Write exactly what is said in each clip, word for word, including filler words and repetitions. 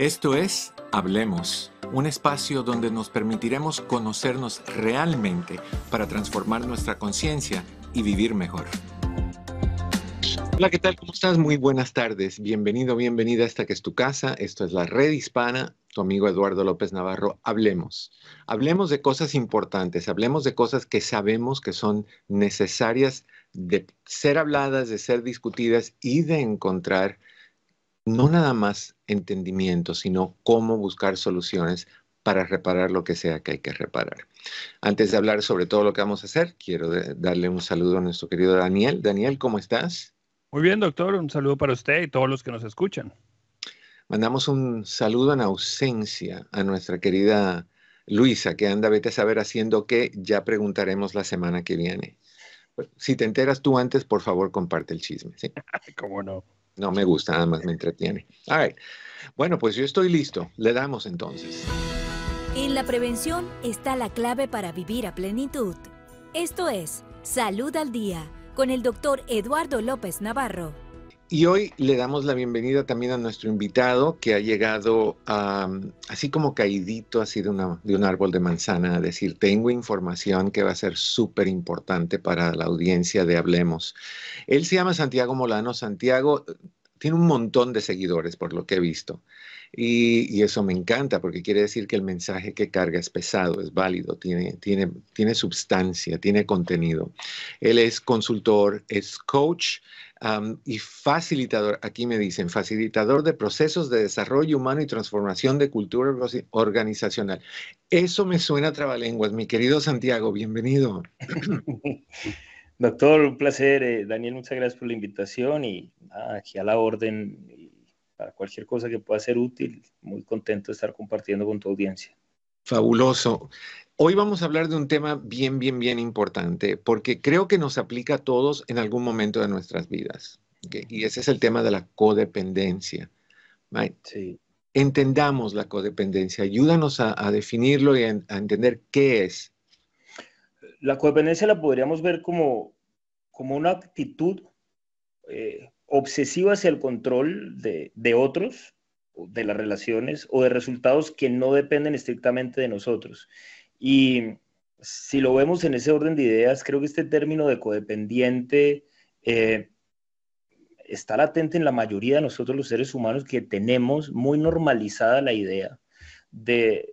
Esto es Hablemos, un espacio donde nos permitiremos conocernos realmente para transformar nuestra conciencia y vivir mejor. Hola, ¿qué tal? ¿Cómo estás? Muy buenas tardes. Bienvenido, bienvenida a esta que es tu casa. Esto es La Red Hispana, tu amigo Eduardo López Navarro. Hablemos. Hablemos de cosas importantes, hablemos de cosas que sabemos que son necesarias de ser habladas, de ser discutidas y de encontrar no nada más entendimiento, sino cómo buscar soluciones para reparar lo que sea que hay que reparar. Antes de hablar sobre todo lo que vamos a hacer, quiero darle un saludo a nuestro querido Daniel. Daniel, ¿cómo estás? Muy bien, doctor. Un saludo para usted y todos los que nos escuchan. Mandamos un saludo en ausencia a nuestra querida Luisa, que anda, vete a saber haciendo qué, ya preguntaremos la semana que viene. Si te enteras tú antes, por favor, comparte el chisme, ¿sí? ¿Cómo no? No me gusta, nada más me entretiene. All right. Bueno, pues yo estoy listo. Le damos entonces. En la prevención está la clave para vivir a plenitud. Esto es Salud al Día, con el doctor Eduardo López Navarro. Y hoy le damos la bienvenida también a nuestro invitado que ha llegado um, así como caidito, así de, una, de un árbol de manzana, a decir, tengo información que va a ser súper importante para la audiencia de Hablemos. Él se llama Santiago Molano. Santiago tiene un montón de seguidores por lo que he visto. Y, y eso me encanta porque quiere decir que el mensaje que carga es pesado, es válido, tiene, tiene, tiene substancia, tiene contenido. Él es consultor, es coach um, y facilitador, aquí me dicen, facilitador de procesos de desarrollo humano y transformación de cultura organizacional. Eso me suena a trabalenguas. Mi querido Santiago, bienvenido. Doctor, un placer. Eh, Daniel, muchas gracias por la invitación y ah, aquí a la orden. Para cualquier cosa que pueda ser útil, muy contento de estar compartiendo con tu audiencia. Fabuloso. Hoy vamos a hablar de un tema bien, bien, bien importante, porque creo que nos aplica a todos en algún momento de nuestras vidas, ¿okay? Y ese es el tema de la codependencia. Right? Sí. Entendamos la codependencia. Ayúdanos a, a definirlo y a, a entender qué es. La codependencia la podríamos ver como, como una actitud eh, obsesivo hacia el control de, de otros, de las relaciones o de resultados que no dependen estrictamente de nosotros. Y si lo vemos en ese orden de ideas, creo que este término de codependiente eh, está latente en la mayoría de nosotros los seres humanos, que tenemos muy normalizada la idea de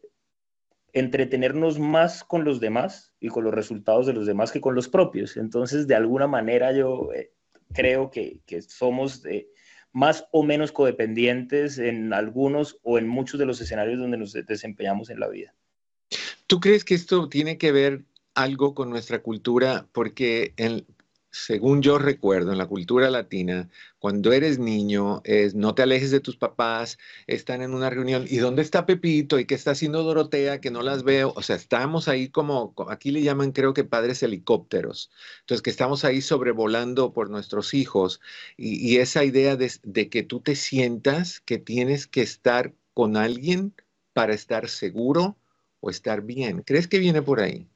entretenernos más con los demás y con los resultados de los demás que con los propios. Entonces, de alguna manera yo... Eh, Creo que, que somos eh, más o menos codependientes en algunos o en muchos de los escenarios donde nos desempeñamos en la vida. ¿Tú crees que esto tiene que ver algo con nuestra cultura? Porque en, según yo recuerdo, en la cultura latina, cuando eres niño, es, no te alejes de tus papás, están en una reunión, ¿y dónde está Pepito? ¿Y qué está haciendo Dorotea? Que no las veo. O sea, estamos ahí como, aquí le llaman creo que padres helicópteros. Entonces, que estamos ahí sobrevolando por nuestros hijos. Y, y esa idea de, de que tú te sientas que tienes que estar con alguien para estar seguro o estar bien. ¿Crees que viene por ahí?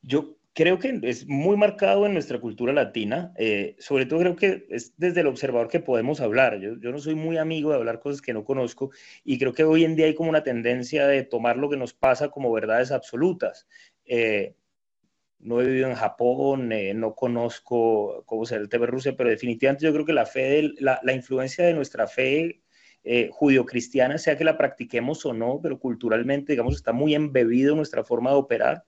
Yo creo que es muy marcado en nuestra cultura latina, eh, sobre todo creo que es desde el observador que podemos hablar. Yo, yo no soy muy amigo de hablar cosas que no conozco y creo que hoy en día hay como una tendencia de tomar lo que nos pasa como verdades absolutas. Eh, no he vivido en Japón, eh, no conozco cómo será el tema de Rusia, pero definitivamente yo creo que la, fe del, la, la influencia de nuestra fe eh, judio-cristiana, sea que la practiquemos o no, pero culturalmente, digamos, está muy embebido en nuestra forma de operar.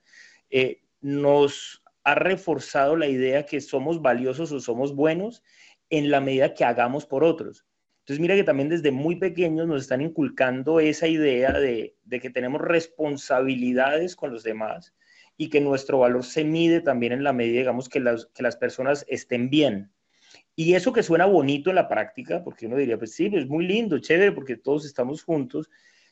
Eh, nos ha reforzado la idea que somos valiosos o somos buenos en la medida que hagamos por otros. Entonces mira que también desde muy pequeños nos están inculcando esa idea de, de que tenemos responsabilidades con los demás y que nuestro valor se mide también en la medida, digamos, que las, que las personas estén bien. Y eso que suena bonito en la práctica, porque uno diría, pues sí, pues muy lindo, chévere, porque todos estamos juntos.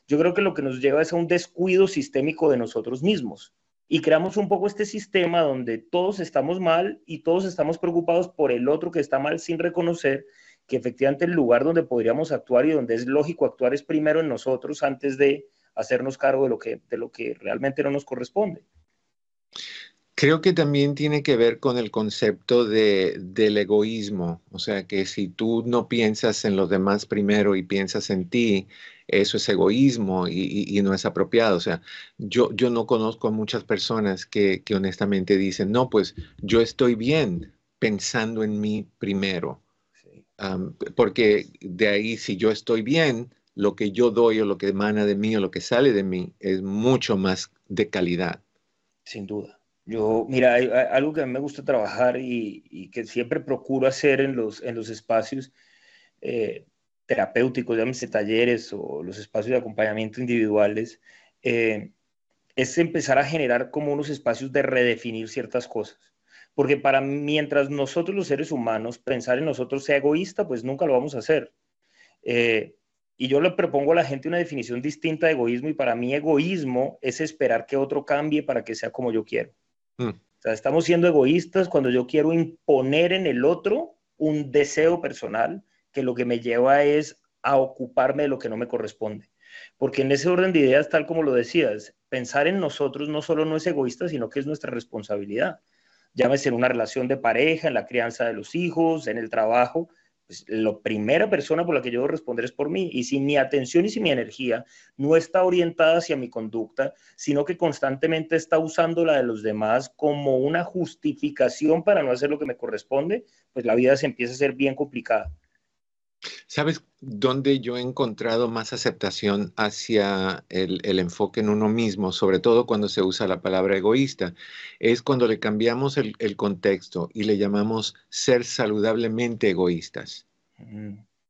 Yo creo que lo que nos lleva es a un descuido sistémico de nosotros mismos. Y creamos un poco este sistema donde todos estamos mal y todos estamos preocupados por el otro que está mal, sin reconocer que efectivamente el lugar donde podríamos actuar y donde es lógico actuar es primero en nosotros antes de hacernos cargo de lo que, de lo que realmente no nos corresponde. Creo que también tiene que ver con el concepto de, del egoísmo. O sea, que si tú no piensas en los demás primero y piensas en ti, eso es egoísmo y, y, y no es apropiado. O sea, yo, yo no conozco a muchas personas que, que honestamente dicen, no, pues yo estoy bien pensando en mí primero. Sí. Um, porque de ahí, si yo estoy bien, lo que yo doy o lo que emana de mí o lo que sale de mí es mucho más de calidad. Sin duda. Yo, mira, hay, hay algo que a mí me gusta trabajar y, y que siempre procuro hacer en los, en los espacios eh, terapéuticos, llámese talleres o los espacios de acompañamiento individuales, eh, es empezar a generar como unos espacios de redefinir ciertas cosas. Porque para mientras nosotros los seres humanos pensar en nosotros sea egoísta, pues nunca lo vamos a hacer. Eh, Y yo le propongo a la gente una definición distinta de egoísmo, y para mí egoísmo es esperar que otro cambie para que sea como yo quiero. Mm. O sea, estamos siendo egoístas cuando yo quiero imponer en el otro un deseo personal que lo que me lleva es a ocuparme de lo que no me corresponde. Porque en ese orden de ideas, tal como lo decías, pensar en nosotros no solo no es egoísta, sino que es nuestra responsabilidad. Llámese en una relación de pareja, en la crianza de los hijos, en el trabajo. Pues la primera persona por la que yo debo responder es por mí, y si mi atención y si mi energía no está orientada hacia mi conducta, sino que constantemente está usando la de los demás como una justificación para no hacer lo que me corresponde, pues la vida se empieza a hacer bien complicada. ¿Sabes dónde yo he encontrado más aceptación hacia el, el enfoque en uno mismo, sobre todo cuando se usa la palabra egoísta? Es cuando le cambiamos el, el contexto y le llamamos ser saludablemente egoístas.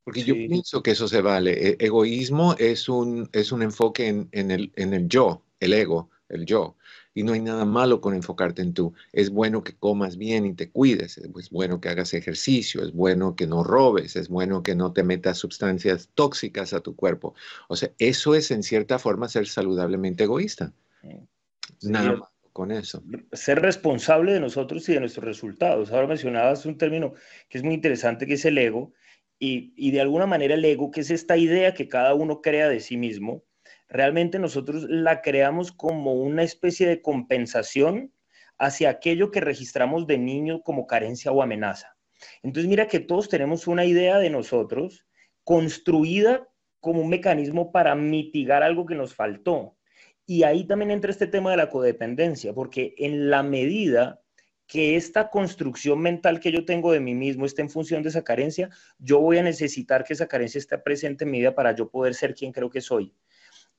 Porque sí. Yo pienso que eso se vale. E- egoísmo es un, es un enfoque en, en, el, en el yo, el ego, el yo. Y no hay nada malo con enfocarte en tú. Es bueno que comas bien y te cuides. Es bueno que hagas ejercicio. Es bueno que no robes. Es bueno que no te metas sustancias tóxicas a tu cuerpo. O sea, eso es en cierta forma ser saludablemente egoísta. Sí, nada malo con eso. Ser responsable de nosotros y de nuestros resultados. Ahora mencionabas un término que es muy interesante, que es el ego. Y, y de alguna manera el ego, que es esta idea que cada uno crea de sí mismo, realmente nosotros la creamos como una especie de compensación hacia aquello que registramos de niño como carencia o amenaza. Entonces mira que todos tenemos una idea de nosotros construida como un mecanismo para mitigar algo que nos faltó. Y ahí también entra este tema de la codependencia, porque en la medida que esta construcción mental que yo tengo de mí mismo está en función de esa carencia, yo voy a necesitar que esa carencia esté presente en mi vida para yo poder ser quien creo que soy.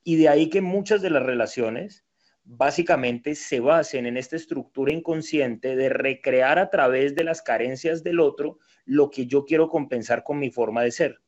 Y de ahí que muchas de las relaciones básicamente se basen en esta estructura inconsciente de recrear a través de las carencias del otro lo que yo quiero compensar con mi forma de ser.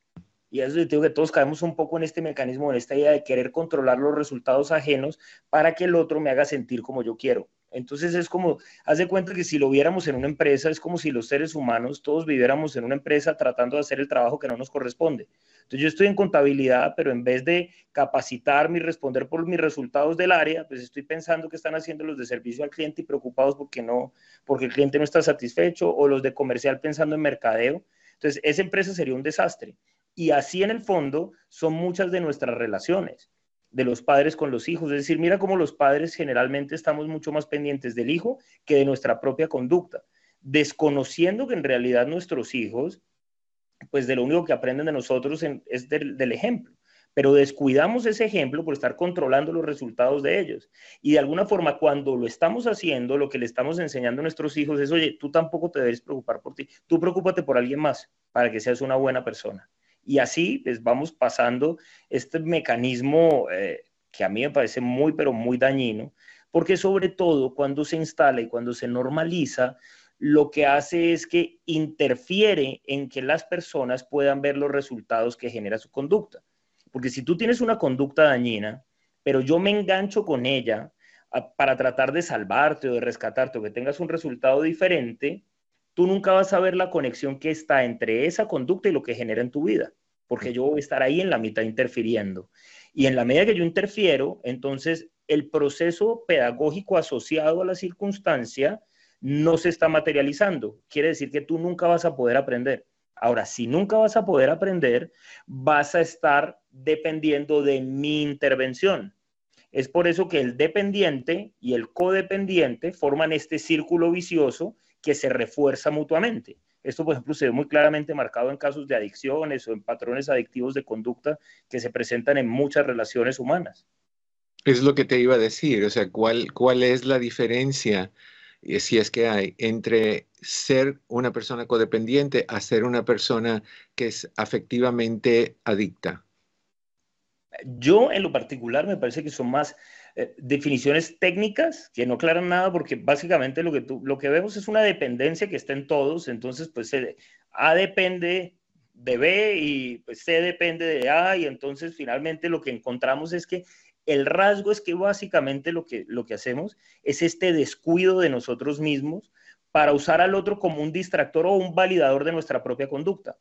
Y eso yo digo que todos caemos un poco en este mecanismo, en esta idea de querer controlar los resultados ajenos para que el otro me haga sentir como yo quiero. Entonces es como, haz de cuenta que si lo viéramos en una empresa, es como si los seres humanos todos viviéramos en una empresa tratando de hacer el trabajo que no nos corresponde. Entonces yo estoy en contabilidad, pero en vez de capacitarme y responder por mis resultados del área, pues estoy pensando que están haciendo los de servicio al cliente y preocupados porque, no, porque el cliente no está satisfecho, o los de comercial pensando en mercadeo. Entonces esa empresa sería un desastre. Y así en el fondo son muchas de nuestras relaciones, de los padres con los hijos. Es decir, mira cómo los padres generalmente estamos mucho más pendientes del hijo que de nuestra propia conducta, desconociendo que en realidad nuestros hijos, pues de lo único que aprenden de nosotros en, es del, del ejemplo, pero descuidamos ese ejemplo por estar controlando los resultados de ellos. Y de alguna forma, cuando lo estamos haciendo, lo que le estamos enseñando a nuestros hijos es, oye, tú tampoco te debes preocupar por ti, tú preocúpate por alguien más para que seas una buena persona. Y así pues, vamos pasando este mecanismo eh, que a mí me parece muy, pero muy dañino, porque sobre todo cuando se instala y cuando se normaliza, lo que hace es que interfiere en que las personas puedan ver los resultados que genera su conducta. Porque si tú tienes una conducta dañina, pero yo me engancho con ella a, para tratar de salvarte o de rescatarte o que tengas un resultado diferente, tú nunca vas a ver la conexión que está entre esa conducta y lo que genera en tu vida, porque yo voy a estar ahí en la mitad interfiriendo. Y en la medida que yo interfiero, entonces el proceso pedagógico asociado a la circunstancia no se está materializando. Quiere decir que tú nunca vas a poder aprender. Ahora, si nunca vas a poder aprender, vas a estar dependiendo de mi intervención. Es por eso que el dependiente y el codependiente forman este círculo vicioso que se refuerza mutuamente. Esto, por ejemplo, se ve muy claramente marcado en casos de adicciones o en patrones adictivos de conducta que se presentan en muchas relaciones humanas. Es lo que te iba a decir, o sea, ¿cuál, cuál es la diferencia, si es que hay, entre ser una persona codependiente a ser una persona que es afectivamente adicta? Yo, en lo particular, me parece que son más eh, definiciones técnicas que no aclaran nada, porque básicamente lo que, tú, lo que vemos es una dependencia que está en todos. Entonces, pues, eh, A depende de B y pues, C depende de A, y entonces, finalmente, lo que encontramos es que el rasgo es que básicamente lo que, lo que hacemos es este descuido de nosotros mismos para usar al otro como un distractor o un validador de nuestra propia conducta.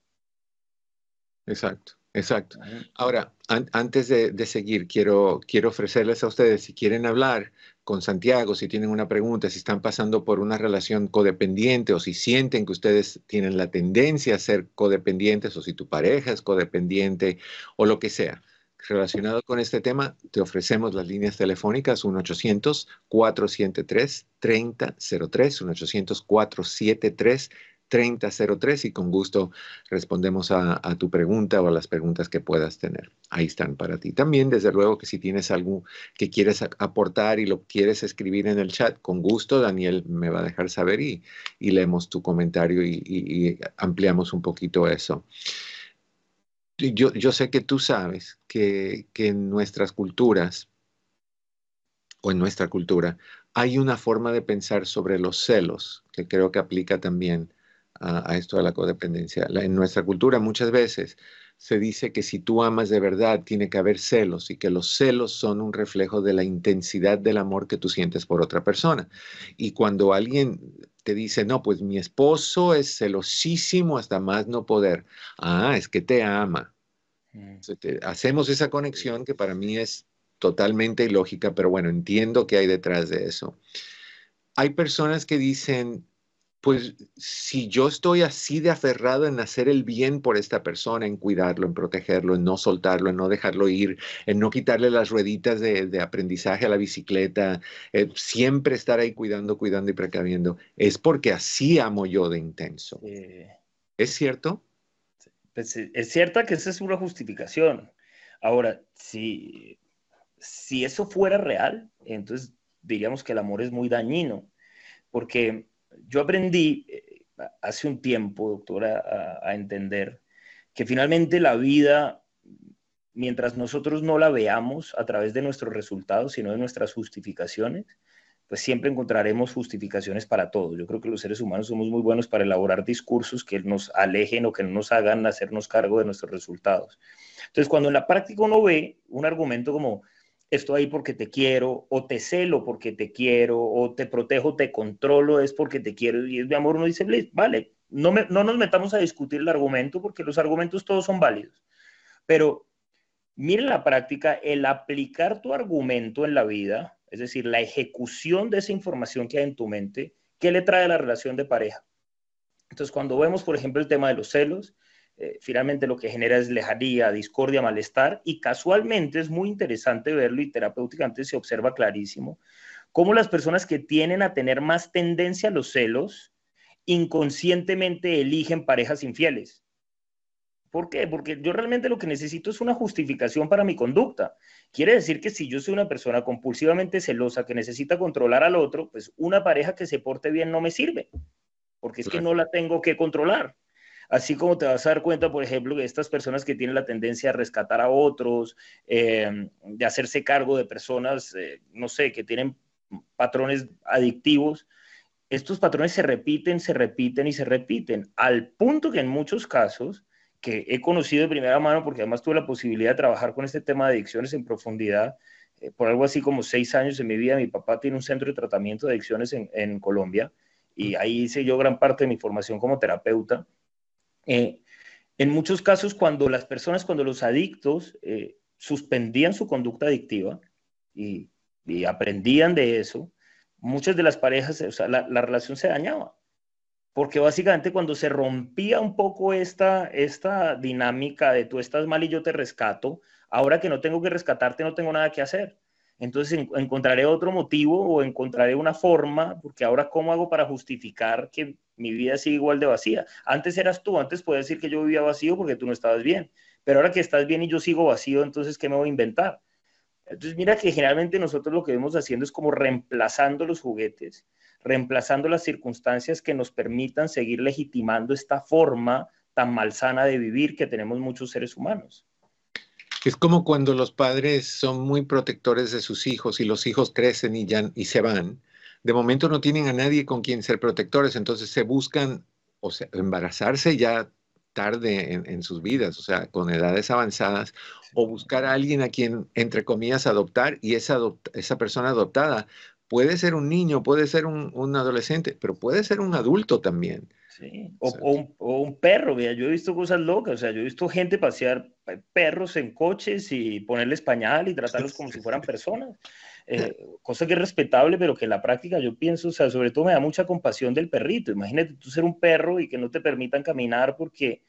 Exacto, exacto. Ahora, an antes de, de seguir, quiero, quiero ofrecerles a ustedes, si quieren hablar con Santiago, si tienen una pregunta, si están pasando por una relación codependiente o si sienten que ustedes tienen la tendencia a ser codependientes o si tu pareja es codependiente o lo que sea relacionado con este tema, te ofrecemos las líneas telefónicas uno ochocientos cuatro siete tres tres cero cero tres, uno ochocientos cuatro siete tres tres cero cero tres y con gusto respondemos a, a tu pregunta o a las preguntas que puedas tener. Ahí están para ti. También, desde luego, que si tienes algo que quieres aportar y lo quieres escribir en el chat, con gusto, Daniel me va a dejar saber y, y leemos tu comentario y, y, y ampliamos un poquito eso. Yo, yo sé que tú sabes que, que en nuestras culturas, o en nuestra cultura, hay una forma de pensar sobre los celos, que creo que aplica también a, a esto de la codependencia. La, en nuestra cultura muchas veces se dice que si tú amas de verdad tiene que haber celos y que los celos son un reflejo de la intensidad del amor que tú sientes por otra persona. Y cuando alguien te dice, no, pues mi esposo es celosísimo hasta más no poder. Ah, es que te ama. Mm. Hacemos esa conexión que para mí es totalmente ilógica, pero bueno, entiendo qué hay detrás de eso. Hay personas que dicen, pues si yo estoy así de aferrado en hacer el bien por esta persona, en cuidarlo, en protegerlo, en no soltarlo, en no dejarlo ir, en no quitarle las rueditas de, de aprendizaje a la bicicleta, eh, siempre estar ahí cuidando, cuidando y precaviendo, es porque así amo yo de intenso. Eh, ¿Es cierto? Pues es cierto que esa es una justificación. Ahora, si, si eso fuera real, entonces diríamos que el amor es muy dañino, porque yo aprendí hace un tiempo, doctora, a, a entender que finalmente la vida, mientras nosotros no la veamos a través de nuestros resultados, sino de nuestras justificaciones, pues siempre encontraremos justificaciones para todo. Yo creo que los seres humanos somos muy buenos para elaborar discursos que nos alejen o que no nos hagan hacernos cargo de nuestros resultados. Entonces, cuando en la práctica uno ve un argumento como esto ahí porque te quiero, o te celo porque te quiero, o te protejo, te controlo, es porque te quiero, y es mi amor, uno dice, vale, no, me, no nos metamos a discutir el argumento, porque los argumentos todos son válidos. Pero, mire la práctica, el aplicar tu argumento en la vida, es decir, la ejecución de esa información que hay en tu mente, ¿qué le trae a la relación de pareja? Entonces, cuando vemos, por ejemplo, el tema de los celos, Eh, finalmente lo que genera es lejanía, discordia, malestar, y casualmente es muy interesante verlo y terapéuticamente se observa clarísimo cómo las personas que tienden a tener más tendencia a los celos inconscientemente eligen parejas infieles. ¿Por qué? Porque yo realmente lo que necesito es una justificación para mi conducta. Quiere decir que si yo soy una persona compulsivamente celosa que necesita controlar al otro, pues una pareja que se porte bien no me sirve, porque es que no la tengo que controlar. Así como te vas a dar cuenta, por ejemplo, que estas personas que tienen la tendencia a rescatar a otros, eh, de hacerse cargo de personas, eh, no sé, que tienen patrones adictivos, estos patrones se repiten, se repiten y se repiten, al punto que en muchos casos, que he conocido de primera mano, porque además tuve la posibilidad de trabajar con este tema de adicciones en profundidad, eh, por algo así como seis años en mi vida, mi papá tiene un centro de tratamiento de adicciones en, en Colombia, y ahí hice yo gran parte de mi formación como terapeuta. Eh, en muchos casos, cuando las personas, cuando los adictos eh, suspendían su conducta adictiva y, y aprendían de eso, muchas de las parejas, o sea, la, la relación se dañaba. Porque básicamente cuando se rompía un poco esta, esta dinámica de tú estás mal y yo te rescato, ahora que no tengo que rescatarte no tengo nada que hacer. Entonces encontraré otro motivo o encontraré una forma, porque ahora ¿cómo hago para justificar que mi vida sigue igual de vacía? Antes eras tú, antes podías decir que yo vivía vacío porque tú no estabas bien, pero ahora que estás bien y yo sigo vacío, entonces ¿qué me voy a inventar? Entonces mira que generalmente nosotros lo que vemos haciendo es como reemplazando los juguetes, reemplazando las circunstancias que nos permitan seguir legitimando esta forma tan malsana de vivir que tenemos muchos seres humanos. Es como cuando los padres son muy protectores de sus hijos y los hijos crecen y, ya, y se van. De momento no tienen a nadie con quien ser protectores, entonces se buscan, o sea, embarazarse ya tarde en, en sus vidas, o sea, con edades avanzadas, o buscar a alguien a quien, entre comillas, adoptar, y esa, adopta, esa persona adoptada puede ser un niño, puede ser un, un adolescente, pero puede ser un adulto también. Sí. O, o, un, o un perro, mira, yo he visto cosas locas, o sea, yo he visto gente pasear perros en coches y ponerles pañal y tratarlos como si fueran personas, eh, cosa que es respetable, pero que en la práctica yo pienso, o sea, sobre todo me da mucha compasión del perrito. Imagínate tú ser un perro y que no te permitan caminar porque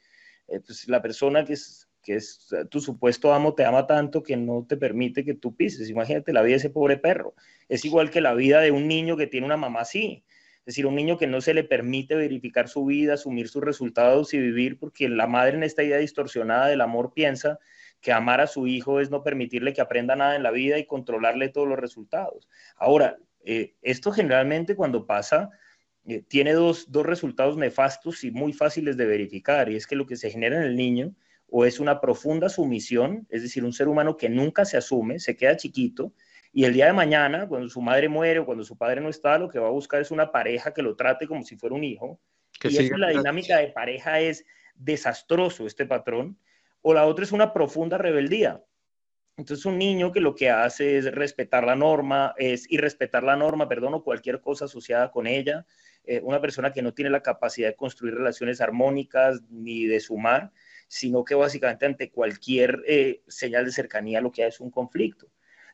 eh, pues, la persona que es, que es tu supuesto amo te ama tanto que no te permite que tú pises. Imagínate la vida de ese pobre perro, es igual que la vida de un niño que tiene una mamá así. Es decir, un niño que no se le permite verificar su vida, asumir sus resultados y vivir, porque la madre en esta idea distorsionada del amor piensa que amar a su hijo es no permitirle que aprenda nada en la vida y controlarle todos los resultados. Ahora, eh, esto generalmente cuando pasa, eh, tiene dos, dos resultados nefastos y muy fáciles de verificar, y es que lo que se genera en el niño o es una profunda sumisión, es decir, un ser humano que nunca se asume, se queda chiquito, y el día de mañana, cuando su madre muere o cuando su padre no está, lo que va a buscar es una pareja que lo trate como si fuera un hijo. Que y esa, la dinámica de pareja es desastroso, este patrón. O la otra es una profunda rebeldía. Entonces un niño que lo que hace es respetar la norma, es irrespetar la norma, perdón, o cualquier cosa asociada con ella. Eh, una persona que no tiene la capacidad de construir relaciones armónicas ni de sumar, sino que básicamente ante cualquier eh, señal de cercanía lo que hay es un conflicto.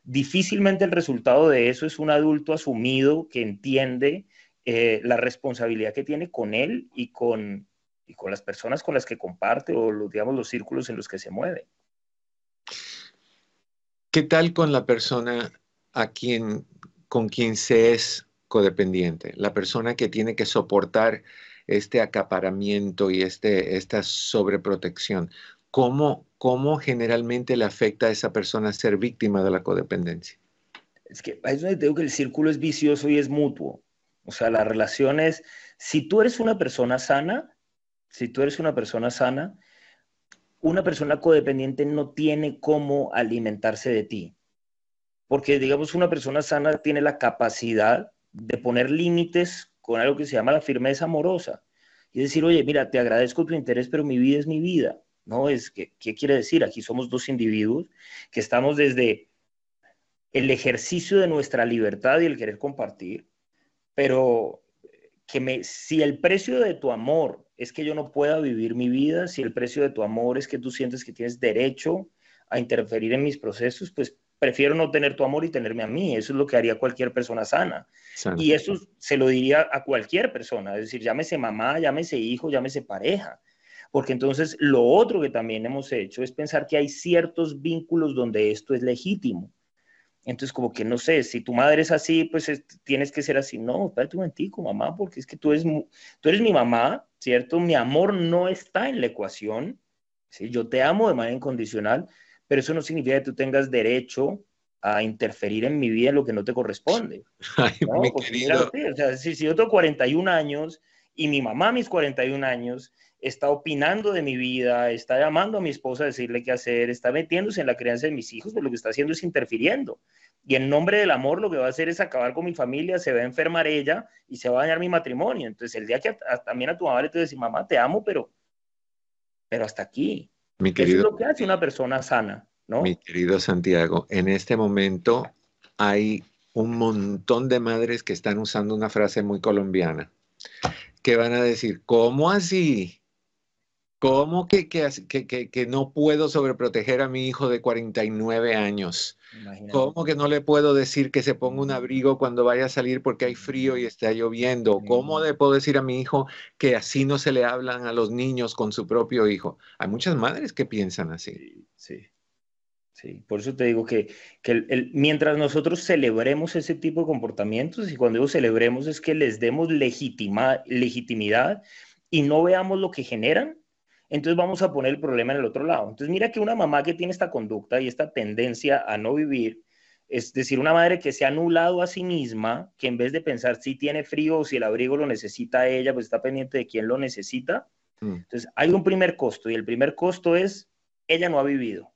Difícilmente el resultado de eso es un adulto asumido que entiende eh, la responsabilidad que tiene con él y con, y con las personas con las que comparte o los, digamos, los círculos en los que se mueve. ¿Qué tal con la persona a quien, con quien se es codependiente? La persona que tiene que soportar este acaparamiento y este, esta sobreprotección. ¿Cómo, ¿Cómo generalmente le afecta a esa persona ser víctima de la codependencia? Es que ahí es donde te digo que el círculo es vicioso y es mutuo. O sea, la relación es, si tú eres una persona sana, si tú eres una persona sana, una persona codependiente no tiene cómo alimentarse de ti. Porque, digamos, una persona sana tiene la capacidad de poner límites con algo que se llama la firmeza amorosa. Y decir, oye, mira, te agradezco tu interés, pero mi vida es mi vida. ¿No? Es que, ¿qué quiere decir? Aquí somos dos individuos que estamos desde el ejercicio de nuestra libertad y el querer compartir, pero que me, si el precio de tu amor es que yo no pueda vivir mi vida, si el precio de tu amor es que tú sientes que tienes derecho a interferir en mis procesos, pues prefiero no tener tu amor y tenerme a mí. Eso es lo que haría cualquier persona sana. Sano. Y eso se lo diría a cualquier persona, es decir, llámese mamá, llámese hijo, llámese pareja. Porque entonces lo otro que también hemos hecho es pensar que hay ciertos vínculos donde esto es legítimo. Entonces como que no sé, si tu madre es así, pues es, tienes que ser así. No, espérate un momentico, mamá, porque es que tú eres, tú eres mi mamá, ¿cierto? Mi amor no está en la ecuación, ¿sí? Yo te amo de manera incondicional, pero eso no significa que tú tengas derecho a interferir en mi vida en lo que no te corresponde. Ay, ¿no? Mi porque, querido. Claro, o sea, si, si yo tengo cuarenta y un años y mi mamá mis cuarenta y un años... está opinando de mi vida, está llamando a mi esposa a decirle qué hacer, está metiéndose en la crianza de mis hijos, pero lo que está haciendo es interfiriendo. Y en nombre del amor lo que va a hacer es acabar con mi familia, se va a enfermar ella y se va a dañar mi matrimonio. Entonces el día que a, a, también a tu mamá le te decís, mamá, te amo, pero, pero hasta aquí. Mi querido, eso es lo que hace una persona sana, ¿no? Mi querido Santiago, en este momento hay un montón de madres que están usando una frase muy colombiana, que van a decir, ¿cómo así? ¿Cómo que, que, que, que no puedo sobreproteger a mi hijo de cuarenta y nueve años? Imagínate. ¿Cómo que no le puedo decir que se ponga un abrigo cuando vaya a salir porque hay frío y está lloviendo? ¿Cómo le puedo decir a mi hijo que así no se le hablan a los niños con su propio hijo? Hay muchas madres que piensan así. Sí. ¿sí? Por eso te digo que, que el, el, mientras nosotros celebremos ese tipo de comportamientos, y cuando digo celebremos es que les demos legitima, legitimidad y no veamos lo que generan, entonces vamos a poner el problema en el otro lado. Entonces mira que una mamá que tiene esta conducta y esta tendencia a no vivir, es decir, una madre que se ha anulado a sí misma, que en vez de pensar si tiene frío o si el abrigo lo necesita ella, pues está pendiente de quién lo necesita. Mm. Entonces hay un primer costo, y el primer costo es, ella no ha vivido.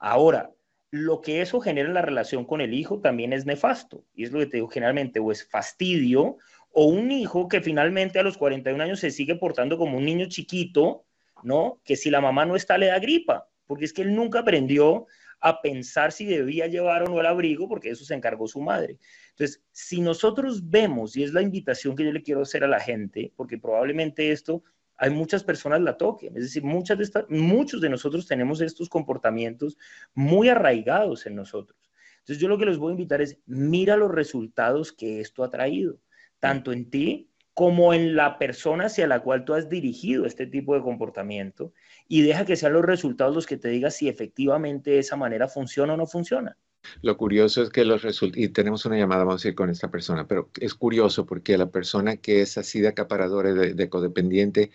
Ahora, lo que eso genera en la relación con el hijo también es nefasto, y es lo que te digo generalmente, o es fastidio, o un hijo que finalmente a los cuarenta y un años se sigue portando como un niño chiquito, ¿no? Que si la mamá no está le da gripa, porque es que él nunca aprendió a pensar si debía llevar o no el abrigo, porque eso se encargó su madre. Entonces, si nosotros vemos, y es la invitación que yo le quiero hacer a la gente, porque probablemente esto, hay muchas personas la toquen, es decir, muchas de esta, muchos de nosotros tenemos estos comportamientos muy arraigados en nosotros. Entonces, yo lo que les voy a invitar es, mira los resultados que esto ha traído, tanto en ti, como en la persona hacia la cual tú has dirigido este tipo de comportamiento, y deja que sean los resultados los que te digan si efectivamente de esa manera funciona o no funciona. Lo curioso es que los resultados, y tenemos una llamada, vamos a ir con esta persona, pero es curioso porque la persona que es así de acaparadora, de, de codependiente,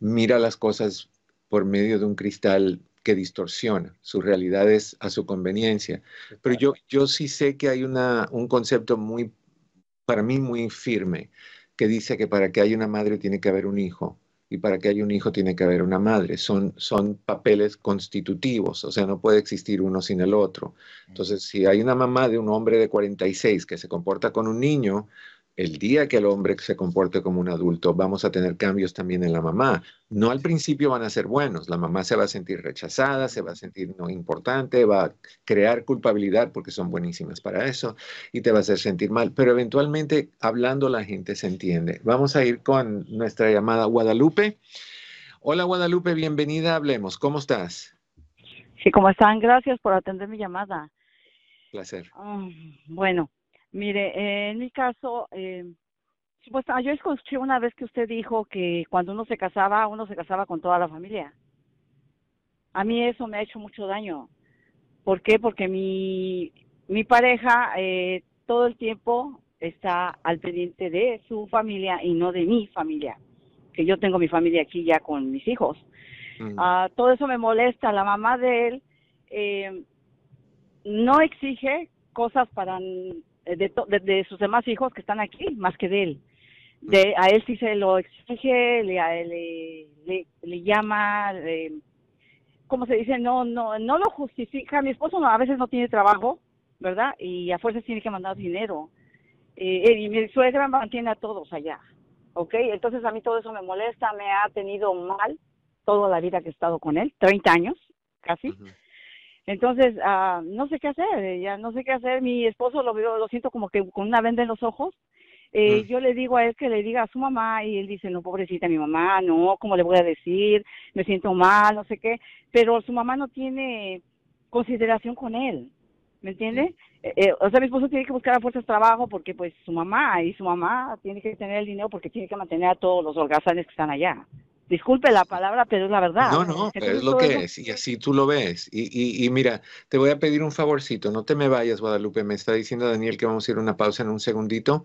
mira las cosas por medio de un cristal que distorsiona sus realidades a su conveniencia. Pero yo, yo sí sé que hay una, un concepto muy, para mí muy firme, que dice que para que haya una madre tiene que haber un hijo, y para que haya un hijo tiene que haber una madre. Son, son papeles constitutivos, o sea, no puede existir uno sin el otro. Entonces, si hay una mamá de un hombre de cuarenta y seis que se comporta con un niño, el día que el hombre se comporte como un adulto, vamos a tener cambios también en la mamá. No al principio van a ser buenos, la mamá se va a sentir rechazada, se va a sentir no importante, va a crear culpabilidad porque son buenísimas para eso y te va a hacer sentir mal. Pero eventualmente hablando la gente se entiende. Vamos a ir con nuestra llamada Guadalupe. Hola Guadalupe, bienvenida a Hablemos. ¿Cómo estás? Sí, ¿cómo están? Gracias por atender mi llamada. Placer. Oh, bueno, mire, eh, en mi caso... Eh, Pues, yo escuché una vez que usted dijo que cuando uno se casaba, uno se casaba con toda la familia. A mí eso me ha hecho mucho daño. ¿Por qué? Porque mi, mi pareja eh, todo el tiempo está al pendiente de su familia y no de mi familia. Que yo tengo mi familia aquí ya con mis hijos. Mm. Uh, todo eso me molesta. La mamá de él eh, no exige cosas para de, de, de sus demás hijos que están aquí, más que de él. De, a él sí se lo exige, le, a él, le, le, le llama, le, ¿cómo se dice? No, no, no lo justifica. Mi esposo no, a veces no tiene trabajo, ¿verdad? Y a fuerzas tiene que mandar dinero. Eh, y mi suegra mantiene a todos allá, ¿ok? Entonces a mí todo eso me molesta, me ha tenido mal toda la vida que he estado con él, treinta años casi. Uh-huh. Entonces, uh, no sé qué hacer, ya no sé qué hacer. Mi esposo lo veo, lo siento como que con una venda en los ojos. Eh, uh-huh. Yo le digo a él que le diga a su mamá y él dice, no, pobrecita mi mamá, no, ¿cómo le voy a decir? Me siento mal, no sé qué, pero su mamá no tiene consideración con él, ¿me entiende? Uh-huh. eh, eh, o sea, mi esposo tiene que buscar a fuerzas trabajo porque pues su mamá, y su mamá tiene que tener el dinero porque tiene que mantener a todos los holgazanes que están allá. Disculpe la palabra, pero es la verdad. No, no, pero es lo que eso... es, y así tú lo ves. Y, y, y mira, te voy a pedir un favorcito, no te me vayas, Guadalupe. Me está diciendo Daniel que vamos a ir a una pausa en un segundito.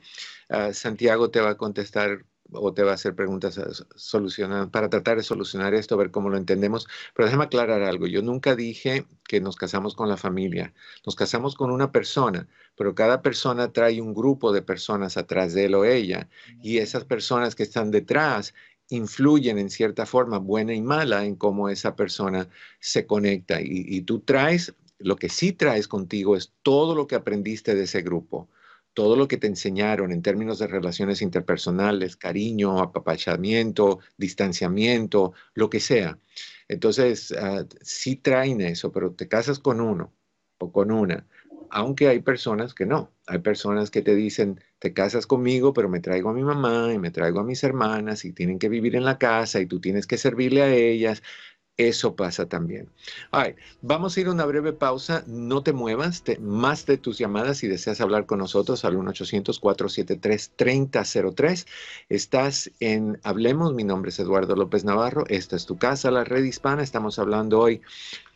Uh, Santiago te va a contestar o te va a hacer preguntas a solucionar, para tratar de solucionar esto, a ver cómo lo entendemos. Pero déjame aclarar algo. Yo nunca dije que nos casamos con la familia. Nos casamos con una persona, pero cada persona trae un grupo de personas atrás de él o ella. Y esas personas que están detrás influyen en cierta forma, buena y mala, en cómo esa persona se conecta. Y, y tú traes, lo que sí traes contigo es todo lo que aprendiste de ese grupo, todo lo que te enseñaron en términos de relaciones interpersonales, cariño, apapachamiento, distanciamiento, lo que sea. Entonces, uh, sí traen eso, pero te casas con uno o con una. Aunque hay personas que no, hay personas que te dicen, te casas conmigo, pero me traigo a mi mamá y me traigo a mis hermanas y tienen que vivir en la casa y tú tienes que servirle a ellas. Eso pasa también. All right, vamos a ir a una breve pausa. No te muevas. Te, más de tus llamadas, si deseas hablar con nosotros, al uno ochocientos cuatro siete tres tres cero cero tres. Estás en Hablemos. Mi nombre es Eduardo López Navarro. Esta es tu casa, La Red Hispana. Estamos hablando hoy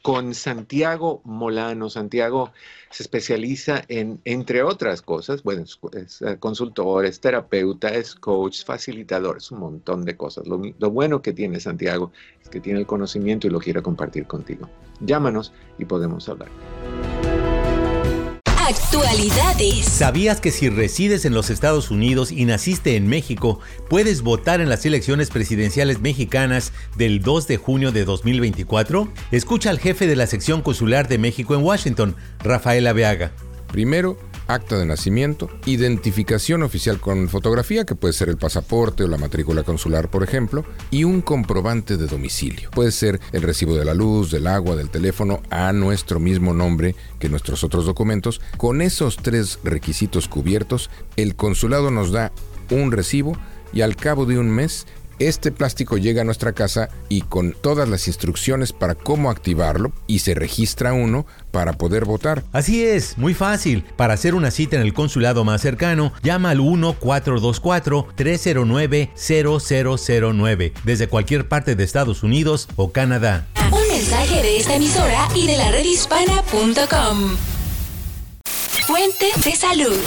con Santiago Molano. Santiago se especializa en, entre otras cosas, bueno, es, es consultor, es terapeuta, es coach, facilitador, es un montón de cosas. Lo, lo bueno que tiene Santiago es que tiene el conocimiento y lo quiere compartir contigo. Llámanos y podemos hablar. Actualidades. ¿Sabías que si resides en los Estados Unidos y naciste en México, puedes votar en las elecciones presidenciales mexicanas del dos de junio de dos mil veinticuatro? Escucha al jefe de la sección consular de México en Washington, Rafael Abeaga. Primero, acta de nacimiento, identificación oficial con fotografía, que puede ser el pasaporte o la matrícula consular, por ejemplo, y un comprobante de domicilio. Puede ser el recibo de la luz, del agua, del teléfono, a nuestro mismo nombre que nuestros otros documentos. Con esos tres requisitos cubiertos, el consulado nos da un recibo y al cabo de un mes, este plástico llega a nuestra casa y con todas las instrucciones para cómo activarlo y se registra uno para poder votar. Así es, muy fácil. Para hacer una cita en el consulado más cercano, llama al uno cuatro dos cuatro tres cero nueve cero cero cero nueve desde cualquier parte de Estados Unidos o Canadá. Un mensaje de esta emisora y de la red hispana punto com. Fuente de salud.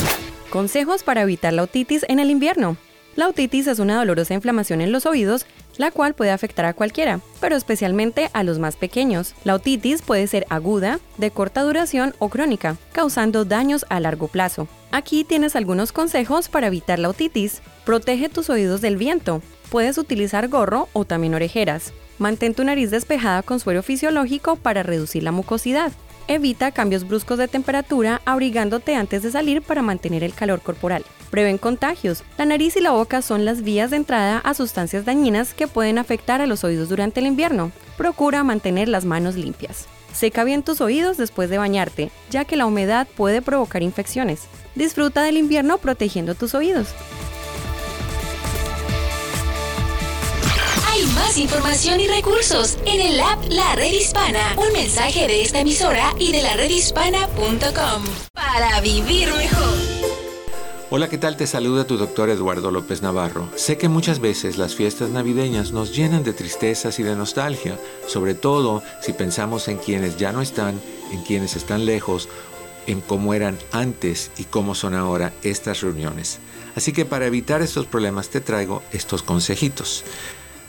Consejos para evitar la otitis en el invierno. La otitis es una dolorosa inflamación en los oídos, la cual puede afectar a cualquiera, pero especialmente a los más pequeños. La otitis puede ser aguda, de corta duración o crónica, causando daños a largo plazo. Aquí tienes algunos consejos para evitar la otitis. Protege tus oídos del viento. Puedes utilizar gorro o también orejeras. Mantén tu nariz despejada con suero fisiológico para reducir la mucosidad. Evita cambios bruscos de temperatura abrigándote antes de salir para mantener el calor corporal. Prevén contagios. La nariz y la boca son las vías de entrada a sustancias dañinas que pueden afectar a los oídos durante el invierno. Procura mantener las manos limpias. Seca bien tus oídos después de bañarte, ya que la humedad puede provocar infecciones. Disfruta del invierno protegiendo tus oídos. Más información y recursos en el app La Red Hispana. Un mensaje de esta emisora y de la red hispana punto com. Para vivir mejor. Hola, ¿qué tal? Te saluda tu doctor Eduardo López Navarro. Sé que muchas veces las fiestas navideñas nos llenan de tristezas y de nostalgia, sobre todo si pensamos en quienes ya no están, en quienes están lejos, en cómo eran antes y cómo son ahora estas reuniones. Así que para evitar estos problemas te traigo estos consejitos.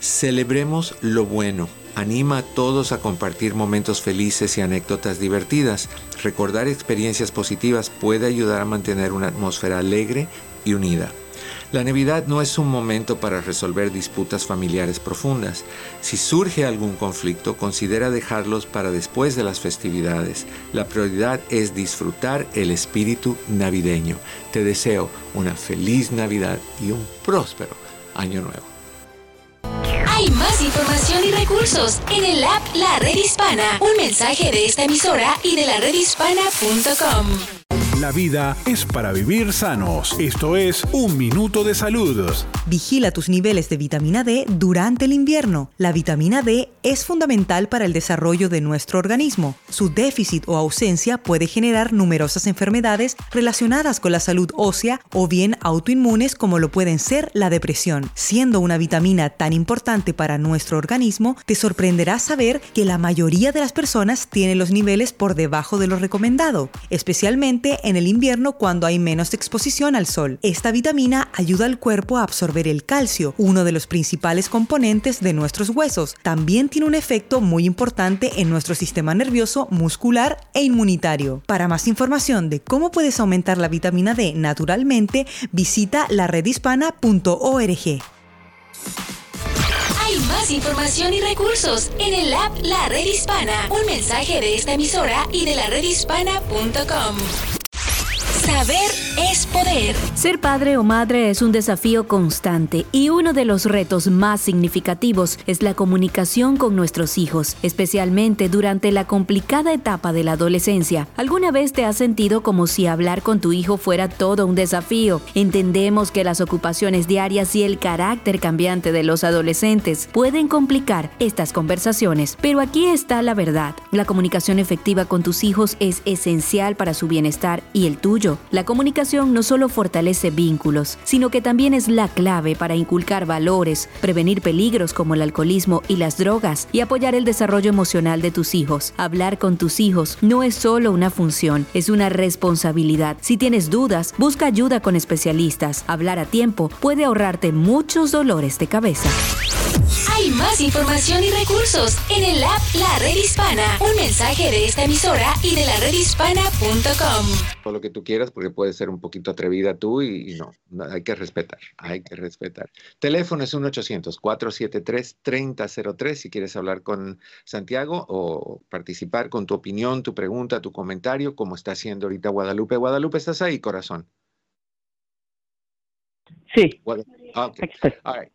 Celebremos lo bueno. Anima a todos a compartir momentos felices y anécdotas divertidas. Recordar experiencias positivas puede ayudar a mantener una atmósfera alegre y unida. La Navidad no es un momento para resolver disputas familiares profundas. Si surge algún conflicto, considera dejarlos para después de las festividades. La prioridad es disfrutar el espíritu navideño. Te deseo una feliz Navidad y un próspero Año Nuevo. Hay más información y recursos en el app La Red Hispana. Un mensaje de esta emisora y de la red hispana punto com. La vida es para vivir sanos. Esto es Un Minuto de Salud. Vigila tus niveles de vitamina D durante el invierno. La vitamina D es fundamental para el desarrollo de nuestro organismo. Su déficit o ausencia puede generar numerosas enfermedades relacionadas con la salud ósea o bien autoinmunes, como lo pueden ser la depresión. Siendo una vitamina tan importante para nuestro organismo, te sorprenderá saber que la mayoría de las personas tienen los niveles por debajo de lo recomendado, especialmente en el invierno cuando hay menos exposición al sol. Esta vitamina ayuda al cuerpo a absorber el calcio, uno de los principales componentes de nuestros huesos. También tiene un efecto muy importante en nuestro sistema nervioso, muscular e inmunitario. Para más información de cómo puedes aumentar la vitamina D naturalmente, visita la red hispana punto org. Hay más información y recursos en el app La Red Hispana. Un mensaje de esta emisora y de la red hispana punto com. Saber es poder. Ser padre o madre es un desafío constante y uno de los retos más significativos es la comunicación con nuestros hijos, especialmente durante la complicada etapa de la adolescencia. ¿Alguna vez te has sentido como si hablar con tu hijo fuera todo un desafío? Entendemos que las ocupaciones diarias y el carácter cambiante de los adolescentes pueden complicar estas conversaciones, pero aquí está la verdad. La comunicación efectiva con tus hijos es esencial para su bienestar y el tuyo. sentido, la comunicación no solo fortalece vínculos, sino que también es la clave para inculcar valores, prevenir peligros como el alcoholismo y las drogas y apoyar el desarrollo emocional de tus hijos. Hablar con tus hijos no es solo una función, es una responsabilidad. Si tienes dudas, busca ayuda con especialistas. Hablar a tiempo puede ahorrarte muchos dolores de cabeza. Hay más información y recursos en el app La Red Hispana. Un mensaje de esta emisora y de la red hispana punto com. Todo lo que tú quieras, porque puedes ser un poquito atrevida tú y, y no, no, hay que respetar, hay que respetar. Teléfono es uno ochocientos cuatrocientos setenta y tres treinta cero tres si quieres hablar con Santiago o participar con tu opinión, tu pregunta, tu comentario, como está haciendo ahorita Guadalupe. Guadalupe, ¿estás ahí, corazón? Sí. Guadalupe. Ah, okay. All right.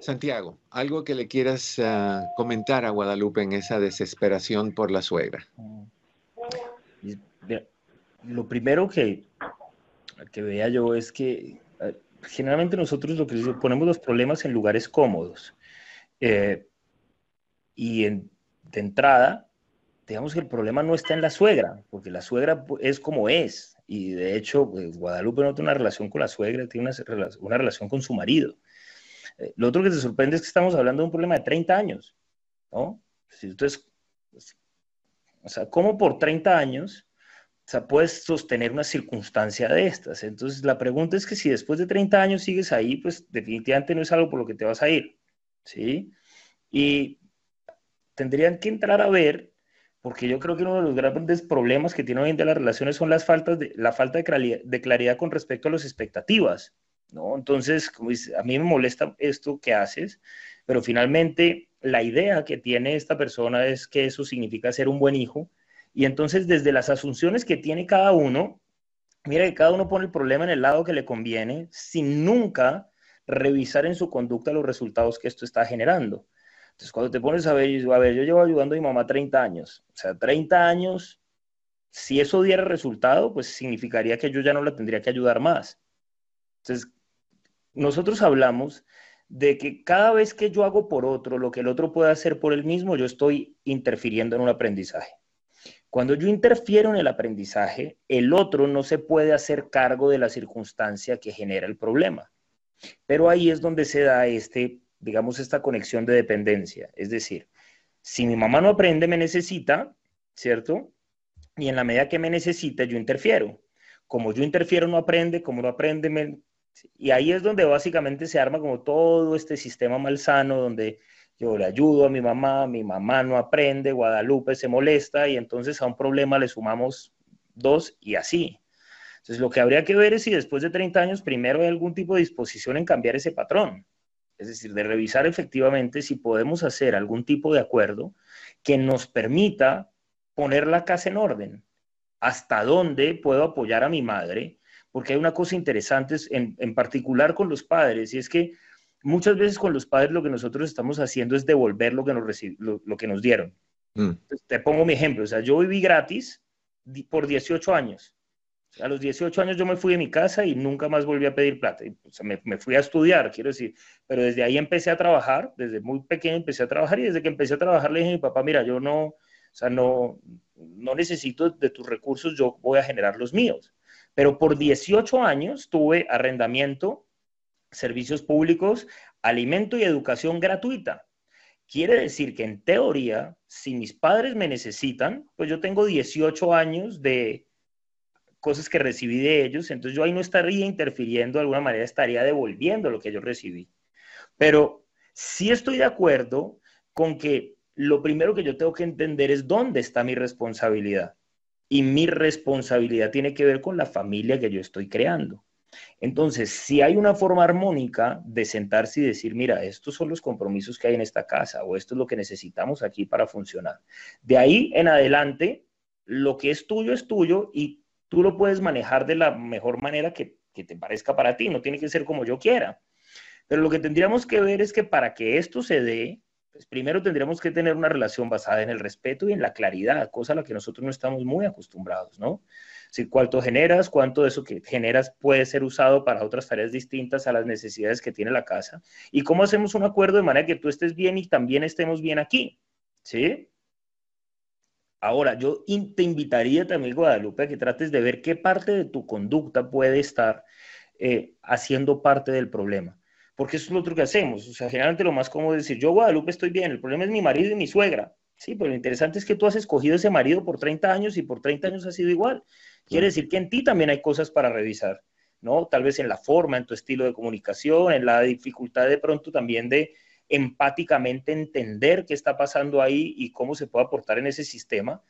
Santiago, algo que le quieras uh, comentar a Guadalupe en esa desesperación por la suegra. Lo primero que, que veía yo es que uh, generalmente nosotros lo que ponemos los problemas en lugares cómodos. Eh, y en, de entrada, digamos que el problema no está en la suegra, porque la suegra es como es. Y de hecho, pues, Guadalupe no tiene una relación con la suegra, tiene una, una relación con su marido. Lo otro que te sorprende es que estamos hablando de un problema de treinta años, ¿no? Entonces, o sea, ¿cómo por treinta años, o sea, puedes sostener una circunstancia de estas? Entonces, la pregunta es que si después de treinta años sigues ahí, pues definitivamente no es algo por lo que te vas a ir, ¿sí? Y tendrían que entrar a ver, porque yo creo que uno de los grandes problemas que tienen hoy en día las relaciones son las faltas de, la falta de claridad, de claridad con respecto a las expectativas, ¿no? Entonces, como dice, a mí me molesta esto que haces, pero finalmente la idea que tiene esta persona es que eso significa ser un buen hijo, y entonces desde las asunciones que tiene cada uno, mira que cada uno pone el problema en el lado que le conviene, sin nunca revisar en su conducta los resultados que esto está generando. Entonces, cuando te pones a ver, a ver, yo llevo ayudando a mi mamá treinta años, o sea, treinta años, si eso diera resultado, pues significaría que yo ya no la tendría que ayudar más. Entonces, nosotros hablamos de que cada vez que yo hago por otro lo que el otro puede hacer por él mismo, yo estoy interfiriendo en un aprendizaje. Cuando yo interfiero en el aprendizaje, el otro no se puede hacer cargo de la circunstancia que genera el problema. Pero ahí es donde se da este, digamos, esta conexión de dependencia. Es decir, si mi mamá no aprende, me necesita, ¿cierto? Y en la medida que me necesita, yo interfiero. Como yo interfiero, no aprende, como no aprende, me... Y ahí es donde básicamente se arma como todo este sistema malsano donde yo le ayudo a mi mamá, mi mamá no aprende, Guadalupe se molesta y entonces a un problema le sumamos dos y así. Entonces lo que habría que ver es si después de treinta años primero hay algún tipo de disposición en cambiar ese patrón. Es decir, de revisar efectivamente si podemos hacer algún tipo de acuerdo que nos permita poner la casa en orden. ¿Hasta dónde puedo apoyar a mi madre? Porque hay una cosa interesante en, en particular con los padres, y es que muchas veces con los padres lo que nosotros estamos haciendo es devolver lo que nos, reci- lo, lo que nos dieron. Mm. Te pongo mi ejemplo, o sea, yo viví gratis por dieciocho años. A los dieciocho años yo me fui de mi casa y nunca más volví a pedir plata. O sea, me, me fui a estudiar, quiero decir, pero desde ahí empecé a trabajar, desde muy pequeño empecé a trabajar, y desde que empecé a trabajar le dije a mi papá, mira, yo no, o sea, no, no necesito de tus recursos, yo voy a generar los míos. Pero por dieciocho años tuve arrendamiento, servicios públicos, alimento y educación gratuita. Quiere decir que en teoría, si mis padres me necesitan, pues yo tengo dieciocho años de cosas que recibí de ellos, entonces yo ahí no estaría interfiriendo, de alguna manera estaría devolviendo lo que yo recibí. Pero sí estoy de acuerdo con que lo primero que yo tengo que entender es dónde está mi responsabilidad. Y mi responsabilidad tiene que ver con la familia que yo estoy creando. Entonces, si hay una forma armónica de sentarse y decir, mira, estos son los compromisos que hay en esta casa o esto es lo que necesitamos aquí para funcionar. De ahí en adelante, lo que es tuyo es tuyo y tú lo puedes manejar de la mejor manera que, que te parezca para ti. No tiene que ser como yo quiera. Pero lo que tendríamos que ver es que para que esto se dé, pues primero tendríamos que tener una relación basada en el respeto y en la claridad, cosa a la que nosotros no estamos muy acostumbrados, ¿no? Es decir, cuánto generas, cuánto de eso que generas puede ser usado para otras tareas distintas a las necesidades que tiene la casa, y cómo hacemos un acuerdo de manera que tú estés bien y también estemos bien aquí, ¿sí? Ahora, yo te invitaría también, Guadalupe, a que trates de ver qué parte de tu conducta puede estar eh, haciendo parte del problema. Porque eso es lo otro que hacemos. O sea, generalmente lo más cómodo es decir, yo, Guadalupe, estoy bien, el problema es mi marido y mi suegra. Sí, pero lo interesante es que tú has escogido ese marido por treinta años y por treinta años ha sido igual. Quiere decir que en ti también hay cosas para revisar, ¿no? Tal vez en la forma, en tu estilo de comunicación, en la dificultad de pronto también de empáticamente entender qué está pasando ahí y cómo se puede aportar en ese sistema.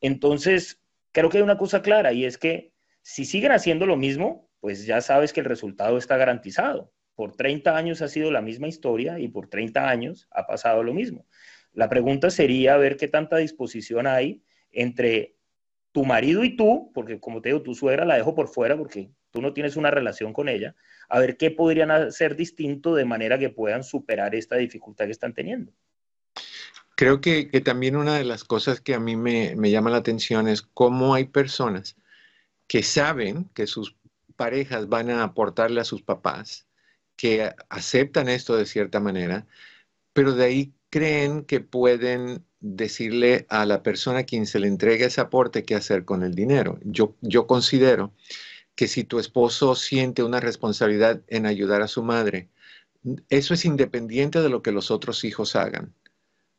Entonces, creo que hay una cosa clara y es que si siguen haciendo lo mismo, pues ya sabes que el resultado está garantizado. Por treinta años ha sido la misma historia y por treinta años ha pasado lo mismo. La pregunta sería ver qué tanta disposición hay entre tu marido y tú, porque como te digo, tu suegra la dejo por fuera porque tú no tienes una relación con ella, a ver qué podrían hacer distinto de manera que puedan superar esta dificultad que están teniendo. Creo que, que también una de las cosas que a mí me, me llama la atención es cómo hay personas que saben que sus parejas van a aportarle a sus papás, que aceptan esto de cierta manera, pero de ahí creen que pueden decirle a la persona a quien se le entrega ese aporte qué hacer con el dinero. Yo, yo considero que si tu esposo siente una responsabilidad en ayudar a su madre, eso es independiente de lo que los otros hijos hagan.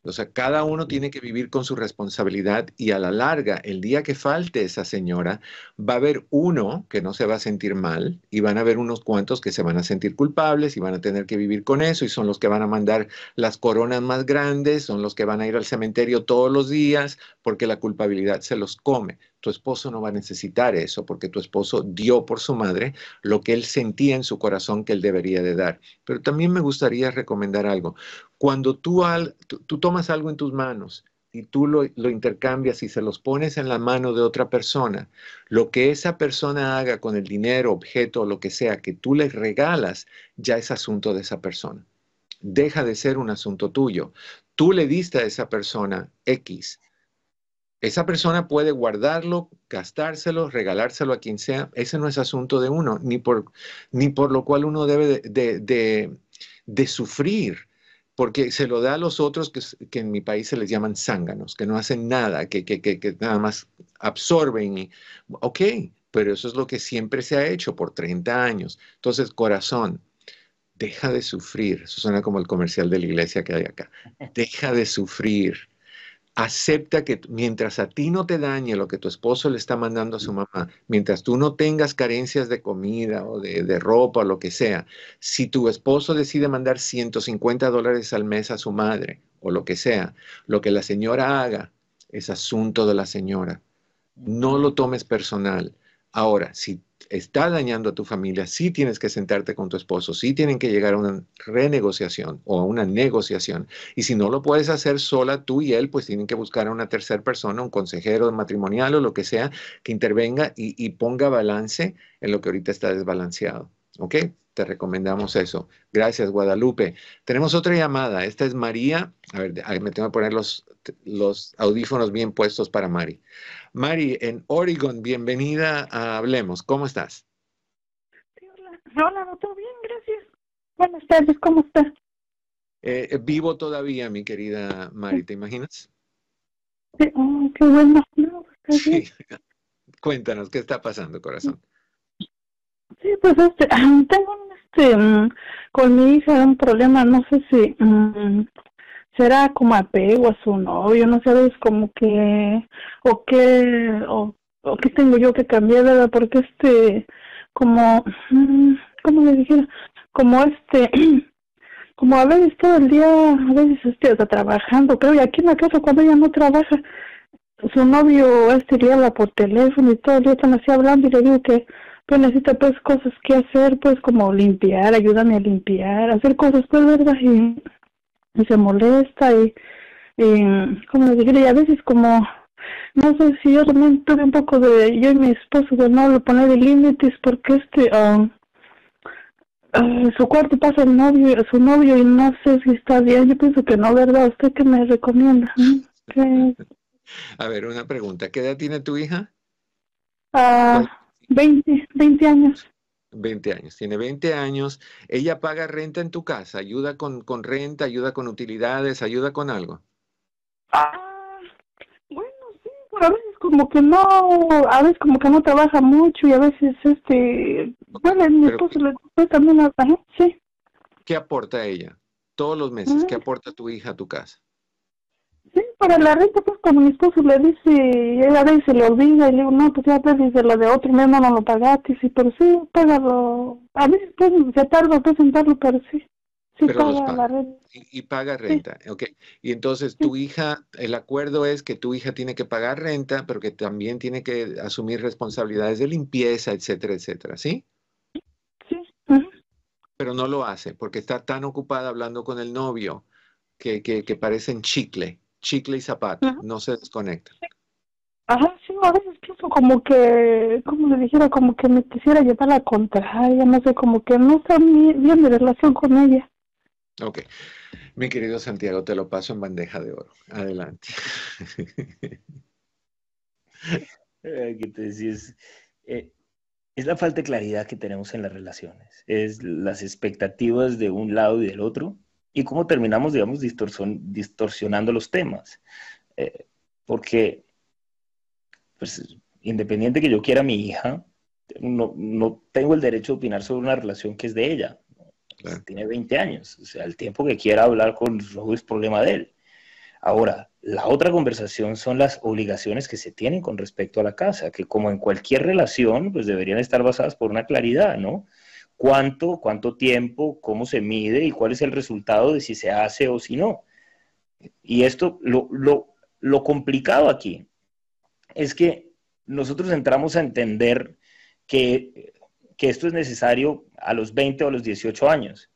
O sea, cada uno tiene que vivir con su responsabilidad y a la larga, el día que falte esa señora, va a haber uno que no se va a sentir mal y van a haber unos cuantos que se van a sentir culpables y van a tener que vivir con eso y son los que van a mandar las coronas más grandes, son los que van a ir al cementerio todos los días porque la culpabilidad se los come. Tu esposo no va a necesitar eso porque tu esposo dio por su madre lo que él sentía en su corazón que él debería de dar. Pero también me gustaría recomendar algo. Cuando tú, al, tú, tú tomas algo en tus manos y tú lo, lo intercambias y se los pones en la mano de otra persona, lo que esa persona haga con el dinero, objeto, lo que sea que tú le regalas, ya es asunto de esa persona. Deja de ser un asunto tuyo. Tú le diste a esa persona X. Esa persona puede guardarlo, gastárselo, regalárselo a quien sea. Ese no es asunto de uno, ni por, ni por lo cual uno debe de, de, de, de sufrir, porque se lo da a los otros que, que en mi país se les llaman zánganos, que no hacen nada, que, que, que, que nada más absorben. Y, ok, pero eso es lo que siempre se ha hecho por treinta años. Entonces, corazón, deja de sufrir. Eso suena como el comercial de la iglesia que hay acá. Deja de sufrir. Acepta que mientras a ti no te dañe lo que tu esposo le está mandando a su mamá, mientras tú no tengas carencias de comida o de, de ropa o lo que sea, si tu esposo decide mandar ciento cincuenta dólares al mes a su madre o lo que sea, lo que la señora haga es asunto de la señora. No lo tomes personal. Ahora, si está dañando a tu familia, sí tienes que sentarte con tu esposo, sí tienen que llegar a una renegociación o a una negociación. Y si no lo puedes hacer sola, tú y él, pues tienen que buscar a una tercera persona, un consejero matrimonial o lo que sea, que intervenga y, y ponga balance en lo que ahorita está desbalanceado. ¿Ok? Te recomendamos eso. Gracias, Guadalupe. Tenemos otra llamada. Esta es María. A ver, me tengo que poner los, los audífonos bien puestos para Mari. Mari, en Oregon, bienvenida a Hablemos. ¿Cómo estás? Sí, hola. Hola, todo bien, gracias. Buenas tardes, ¿cómo estás? Eh, vivo todavía, mi querida Mari, ¿te imaginas? Sí, oh, qué bueno. No, está bien. Sí. Cuéntanos, ¿qué está pasando, corazón? Sí, pues este, tengo un este, um, con mi hija un problema, no sé si um, será como apego a su novio, no sabes como que, o qué, o, o qué tengo yo que cambiar, ¿verdad? Porque este, como, um, ¿cómo le dijera? Como este, como a veces todo el día, a veces este, está trabajando, creo, y aquí en la casa cuando ella no trabaja, su novio este le habla por teléfono y todo el día están así hablando y le digo que pues necesito pues cosas que hacer, pues como limpiar, ayúdame a limpiar, hacer cosas, pues, ¿verdad? Y, y se molesta y, y como le dije, y a veces como, no sé si yo también tuve un poco de, yo y mi esposo, de no lo poner de límites porque este, um, uh, su cuarto pasa el novio, su novio y no sé si está bien, yo pienso que no, ¿verdad? ¿Usted qué me recomienda? ¿Qué? A ver, una pregunta, ¿qué edad tiene tu hija? Ah... Uh, veinte, veinte años. veinte años, tiene veinte años. ¿Ella paga renta en tu casa? ¿Ayuda con, con renta? ¿Ayuda con utilidades? ¿Ayuda con algo? Ah, bueno, sí, a veces como que no, a veces como que no trabaja mucho y a veces, este, bueno, a mi esposo le gusta también a la sí. ¿Qué aporta ella todos los meses? ¿Qué aporta tu hija a tu casa? Sí, para la renta, pues cuando mi esposo le dice, él a veces se le olvida y le digo, no, pues ya pues dice, la de otro mes no lo pagaste, sí, pero sí, págalo, a veces pues se tarda presentarlo, pero sí. Sí, pero paga la renta. Y, y paga renta, sí. Ok. Y entonces tu sí. hija, el acuerdo es que tu hija tiene que pagar renta, pero que también tiene que asumir responsabilidades de limpieza, etcétera, etcétera, ¿sí? Sí. Uh-huh. Pero no lo hace, porque está tan ocupada hablando con el novio que, que, que parecen chicle, chicle y zapato, uh-huh. no se desconecta. Sí. Ajá, sí, a veces pienso como que, como le dijera, como que me quisiera llevar la contraria, no sé, como que no está bien mi relación con ella. Ok. Mi querido Santiago, te lo paso en bandeja de oro. Adelante. Entonces, eh, es la falta de claridad que tenemos en las relaciones. Es las expectativas de un lado y del otro. Y cómo terminamos, digamos, distorsionando los temas. Eh, porque, pues, independiente que yo quiera a mi hija, no, no tengo el derecho de opinar sobre una relación que es de ella. Claro. Tiene veinte años, o sea, el tiempo que quiera hablar con Rojo es problema de él. Ahora, la otra conversación son las obligaciones que se tienen con respecto a la casa, que como en cualquier relación, pues deberían estar basadas por una claridad, ¿no? ¿Cuánto, cuánto tiempo, cómo se mide y cuál es el resultado de si se hace o si no? Y esto, lo, lo, lo complicado aquí es que nosotros entramos a entender que... que esto es necesario a los veinte o a los dieciocho años.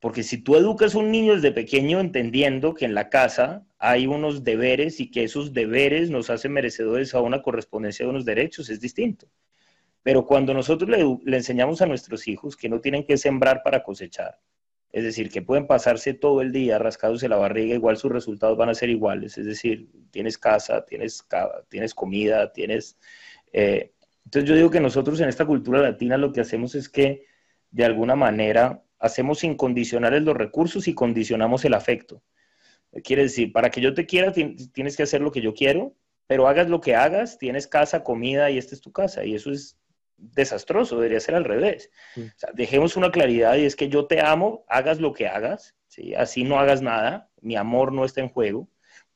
Porque si tú educas a un niño desde pequeño entendiendo que en la casa hay unos deberes y que esos deberes nos hacen merecedores a una correspondencia de unos derechos, es distinto. Pero cuando nosotros le, le enseñamos a nuestros hijos que no tienen que sembrar para cosechar, es decir, que pueden pasarse todo el día rascándose la barriga, igual sus resultados van a ser iguales, es decir, tienes casa, tienes, tienes comida, tienes... Eh, Entonces yo digo que nosotros en esta cultura latina lo que hacemos es que de alguna manera hacemos incondicionales los recursos y condicionamos el afecto. Quiere decir, para que yo te quiera tienes que hacer lo que yo quiero, pero hagas lo que hagas, tienes casa, comida y esta es tu casa. Y eso es desastroso, debería ser al revés. O sea, dejemos una claridad y es que yo te amo, hagas lo que hagas, ¿sí? Así no hagas nada, mi amor no está en juego,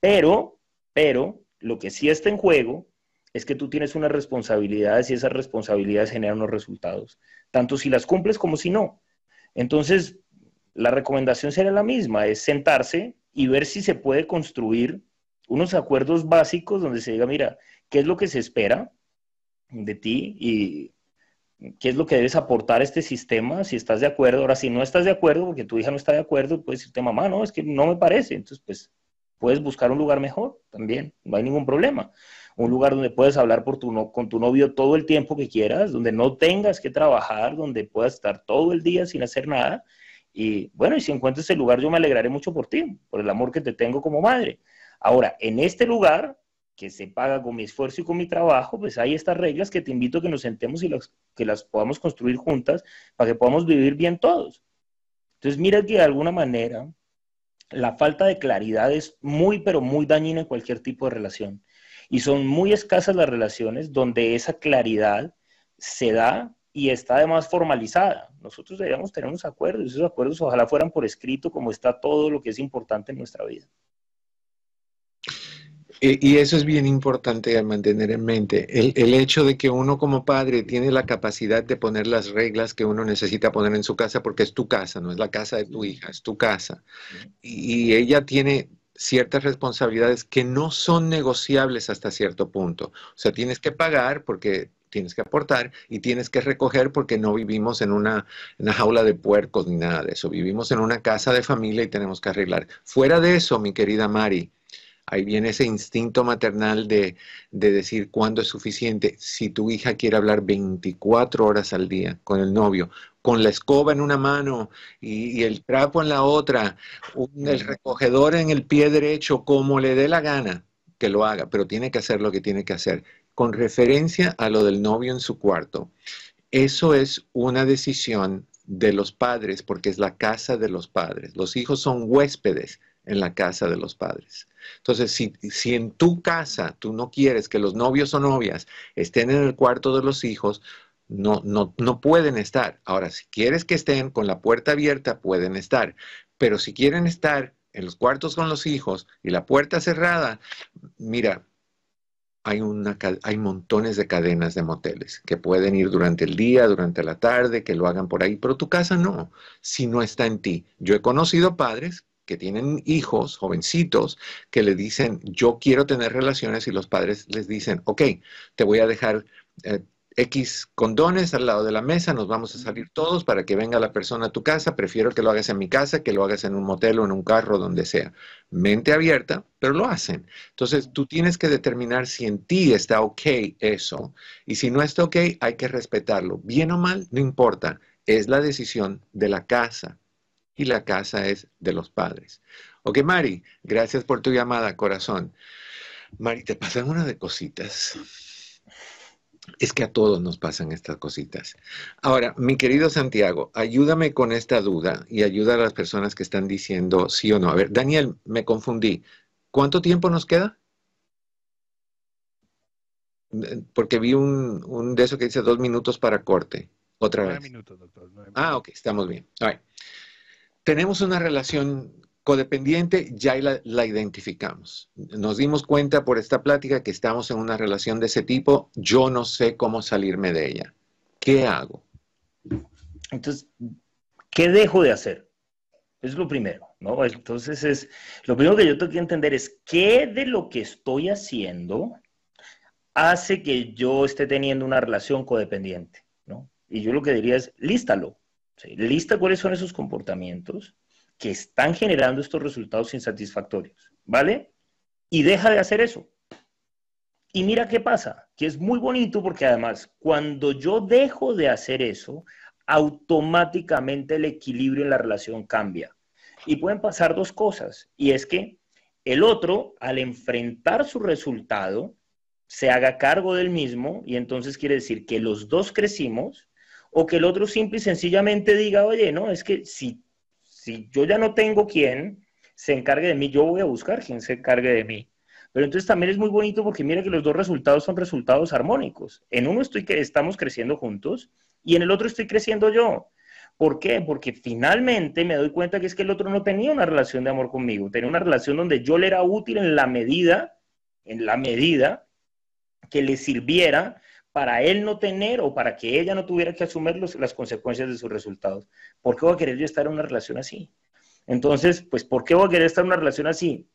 pero, pero lo que sí está en juego es que tú tienes unas responsabilidades y esas responsabilidades generan unos resultados, tanto si las cumples como si no. Entonces, la recomendación será la misma, es sentarse y ver si se puede construir unos acuerdos básicos donde se diga, mira, ¿qué es lo que se espera de ti? Y ¿qué es lo que debes aportar a este sistema? Si estás de acuerdo, ahora si no estás de acuerdo, porque tu hija no está de acuerdo, puedes decirte, mamá, no, es que no me parece. Entonces, pues, puedes buscar un lugar mejor también, no hay ningún problema. Un lugar donde puedes hablar por tu no, con tu novio todo el tiempo que quieras, donde no tengas que trabajar, donde puedas estar todo el día sin hacer nada. Y bueno, y si encuentras ese lugar, yo me alegraré mucho por ti, por el amor que te tengo como madre. Ahora, en este lugar, que se paga con mi esfuerzo y con mi trabajo, pues hay estas reglas que te invito a que nos sentemos y los, que las podamos construir juntas para que podamos vivir bien todos. Entonces, mira que de alguna manera la falta de claridad es muy, pero muy dañina en cualquier tipo de relación. Y son muy escasas las relaciones donde esa claridad se da y está además formalizada. Nosotros deberíamos tener unos acuerdos, esos acuerdos ojalá fueran por escrito, como está todo lo que es importante en nuestra vida. Y eso es bien importante mantener en mente. El, el hecho de que uno como padre tiene la capacidad de poner las reglas que uno necesita poner en su casa, porque es tu casa, no es la casa de tu hija, es tu casa. Y, y ella tiene ciertas responsabilidades que no son negociables hasta cierto punto. O sea, tienes que pagar porque tienes que aportar y tienes que recoger porque no vivimos en una, en una jaula de puercos ni nada de eso. Vivimos en una casa de familia y tenemos que arreglar. Fuera de eso, mi querida Mari, ahí viene ese instinto maternal de, de decir cuándo es suficiente. Si tu hija quiere hablar veinticuatro horas al día con el novio, con la escoba en una mano y, y el trapo en la otra, un, el recogedor en el pie derecho, como le dé la gana, que lo haga, pero tiene que hacer lo que tiene que hacer. Con referencia a lo del novio en su cuarto, eso es una decisión de los padres, porque es la casa de los padres. Los hijos son huéspedes en la casa de los padres. Entonces, si, si en tu casa tú no quieres que los novios o novias estén en el cuarto de los hijos, no, no, no pueden estar. Ahora, si quieres que estén con la puerta abierta, pueden estar. Pero si quieren estar en los cuartos con los hijos y la puerta cerrada, mira, hay, una, hay montones de cadenas de moteles que pueden ir durante el día, durante la tarde, que lo hagan por ahí, pero tu casa no, si no está en ti. Yo he conocido padres que tienen hijos, jovencitos, que le dicen, yo quiero tener relaciones, y los padres les dicen, ok, te voy a dejar eh, X condones al lado de la mesa, nos vamos a salir todos para que venga la persona a tu casa, prefiero que lo hagas en mi casa, que lo hagas en un motel o en un carro, donde sea. Mente abierta, pero lo hacen. Entonces, tú tienes que determinar si en ti está ok eso, y si no está ok, hay que respetarlo. Bien o mal, no importa, es la decisión de la casa, y la casa es de los padres. Ok, Mari, gracias por tu llamada, corazón. Mari, te pasan una de cositas. Es que a todos nos pasan estas cositas. Ahora, mi querido Santiago, ayúdame con esta duda y ayuda a las personas que están diciendo sí o no. A ver, Daniel, me confundí. ¿Cuánto tiempo nos queda? Porque vi un, un de eso que dice dos minutos para corte. Otra vez. Nueve minutos, doctor. Nueve minutos. Ah, ok, estamos bien. All right. Tenemos una relación codependiente, ya la, la identificamos. Nos dimos cuenta por esta plática que estamos en una relación de ese tipo. Yo no sé cómo salirme de ella. ¿Qué hago? Entonces, ¿qué dejo de hacer? Es lo primero, ¿no? Entonces, es, lo primero que yo tengo que entender es qué de lo que estoy haciendo hace que yo esté teniendo una relación codependiente, ¿no? Y yo lo que diría es, lístalo. ¿Sí? Lista cuáles son esos comportamientos que están generando estos resultados insatisfactorios, ¿vale? Y deja de hacer eso. Y mira qué pasa, que es muy bonito porque además, cuando yo dejo de hacer eso, automáticamente el equilibrio en la relación cambia. Y pueden pasar dos cosas, y es que el otro, al enfrentar su resultado, se haga cargo del mismo, y entonces quiere decir que los dos crecimos, o que el otro simple y sencillamente diga, oye, no, es que si Si yo ya no tengo quien se encargue de mí, yo voy a buscar quien se encargue de mí. Pero entonces también es muy bonito porque mira que los dos resultados son resultados armónicos. En uno estoy, estamos creciendo juntos y en el otro estoy creciendo yo. ¿Por qué? Porque finalmente me doy cuenta que es que el otro no tenía una relación de amor conmigo. Tenía una relación donde yo le era útil en la medida, en la medida que le sirviera para él no tener o para que ella no tuviera que asumir los, las consecuencias de sus resultados. ¿Por qué voy a querer yo estar en una relación así? Entonces, pues, ¿por qué voy a querer estar en una relación así?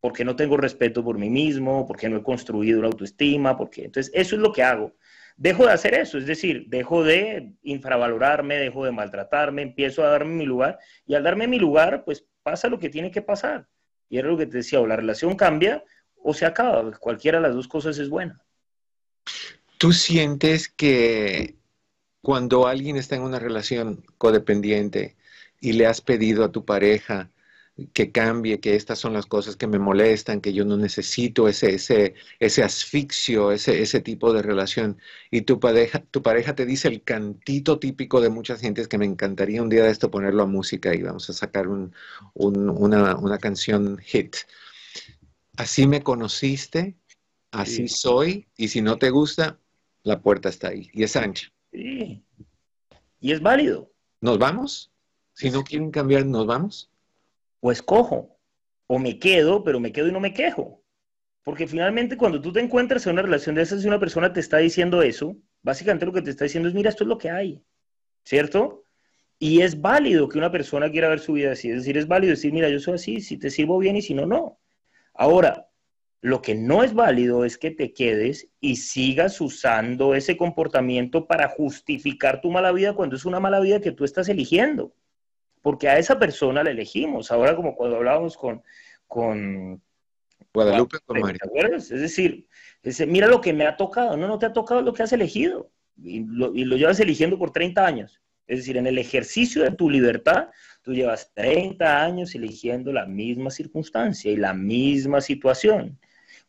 Porque no tengo respeto por mí mismo, porque no he construido la autoestima, porque... Entonces, eso es lo que hago. Dejo de hacer eso, es decir, dejo de infravalorarme, dejo de maltratarme, empiezo a darme mi lugar, y al darme mi lugar, pues, pasa lo que tiene que pasar. Y era lo que te decía, o la relación cambia o se acaba. Pues, cualquiera de las dos cosas es buena. ¿Tú sientes que cuando alguien está en una relación codependiente y le has pedido a tu pareja que cambie, que estas son las cosas que me molestan, que yo no necesito ese, ese, ese asfixio, ese, ese tipo de relación, y tu pareja, tu pareja te dice el cantito típico de muchas gentes que me encantaría un día de esto ponerlo a música y vamos a sacar un, un, una, una canción hit? ¿Así me conociste? Así soy, y si no te gusta, la puerta está ahí, y es ancha. Sí, y es válido. ¿Nos vamos? Si no quieren cambiar, ¿nos vamos? O escojo, o me quedo, pero me quedo y no me quejo. Porque finalmente cuando tú te encuentras en una relación de esas y una persona te está diciendo eso, básicamente lo que te está diciendo es, mira, esto es lo que hay, ¿cierto? Y es válido que una persona quiera ver su vida así, es decir, es válido decir, mira, yo soy así, si te sirvo bien y si no, no. Ahora, lo que no es válido es que te quedes y sigas usando ese comportamiento para justificar tu mala vida cuando es una mala vida que tú estás eligiendo. Porque a esa persona la elegimos. Ahora, como cuando hablábamos con... con Guadalupe, con María. ¿Te acuerdas? Es decir, ese, mira lo que me ha tocado. No, no te ha tocado lo que has elegido. Y lo, y lo llevas eligiendo por treinta años. Es decir, en el ejercicio de tu libertad... Tú llevas treinta años eligiendo la misma circunstancia y la misma situación.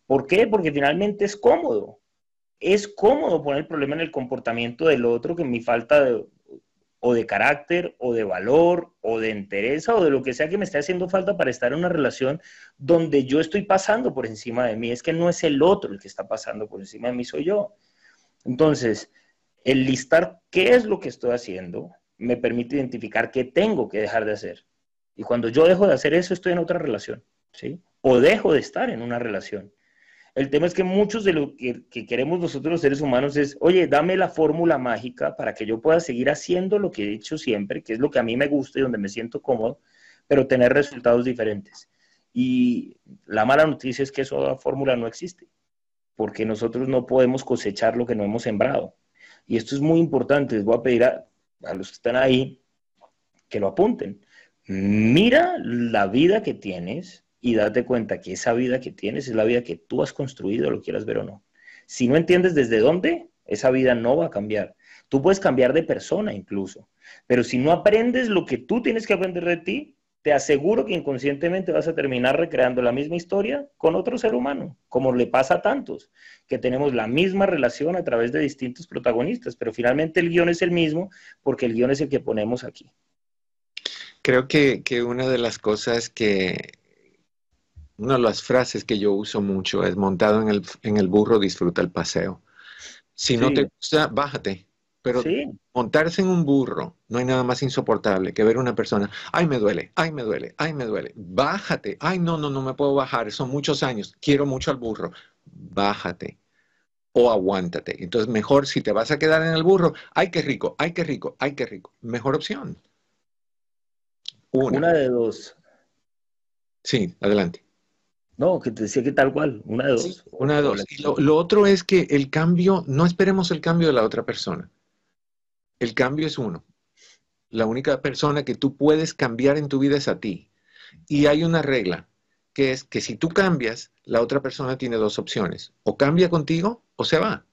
¿Por qué? Porque finalmente es cómodo. Es cómodo poner el problema en el comportamiento del otro, que mi falta de o de carácter, o de valor, o de entereza, o de lo que sea que me esté haciendo falta para estar en una relación donde yo estoy pasando por encima de mí. Es que no es el otro el que está pasando por encima de mí, soy yo. Entonces, el listar qué es lo que estoy haciendo me permite identificar qué tengo que dejar de hacer. Y cuando yo dejo de hacer eso, estoy en otra relación, ¿sí? O dejo de estar en una relación. El tema es que muchos de lo que, que queremos nosotros los seres humanos es, oye, dame la fórmula mágica para que yo pueda seguir haciendo lo que he hecho siempre, que es lo que a mí me gusta y donde me siento cómodo, pero tener resultados diferentes. Y la mala noticia es que esa fórmula no existe, porque nosotros no podemos cosechar lo que no hemos sembrado. Y esto es muy importante. Les voy a pedir a, a los que están ahí que lo apunten. Mira la vida que tienes y date cuenta que esa vida que tienes es la vida que tú has construido, lo quieras ver o no. Si no entiendes desde dónde, esa vida no va a cambiar. Tú puedes cambiar de persona incluso, pero si no aprendes lo que tú tienes que aprender de ti, te aseguro que inconscientemente vas a terminar recreando la misma historia con otro ser humano, como le pasa a tantos, que tenemos la misma relación a través de distintos protagonistas, pero finalmente el guión es el mismo, porque el guión es el que ponemos aquí. Creo que, que una de las cosas que... Una de las frases que yo uso mucho es montado en el, en el burro, disfruta el paseo. Si sí. no te gusta, bájate. Pero sí. montarse en un burro, no hay nada más insoportable que ver a una persona, ay me duele, ay me duele, ay me duele, bájate, ay no, no, no me puedo bajar, son muchos años, quiero mucho al burro, bájate o aguántate. Entonces mejor si te vas a quedar en el burro, ay qué rico, ay qué rico, ay qué rico, mejor opción. Una, una de dos. Sí, adelante. No, que te decía que tal cual, una de dos. Sí, una de dos. Y lo, lo otro es que el cambio, no esperemos el cambio de la otra persona. El cambio es uno. La única persona que tú puedes cambiar en tu vida es a ti. Y hay una regla, que es que si tú cambias, la otra persona tiene dos opciones. O cambia contigo o se va.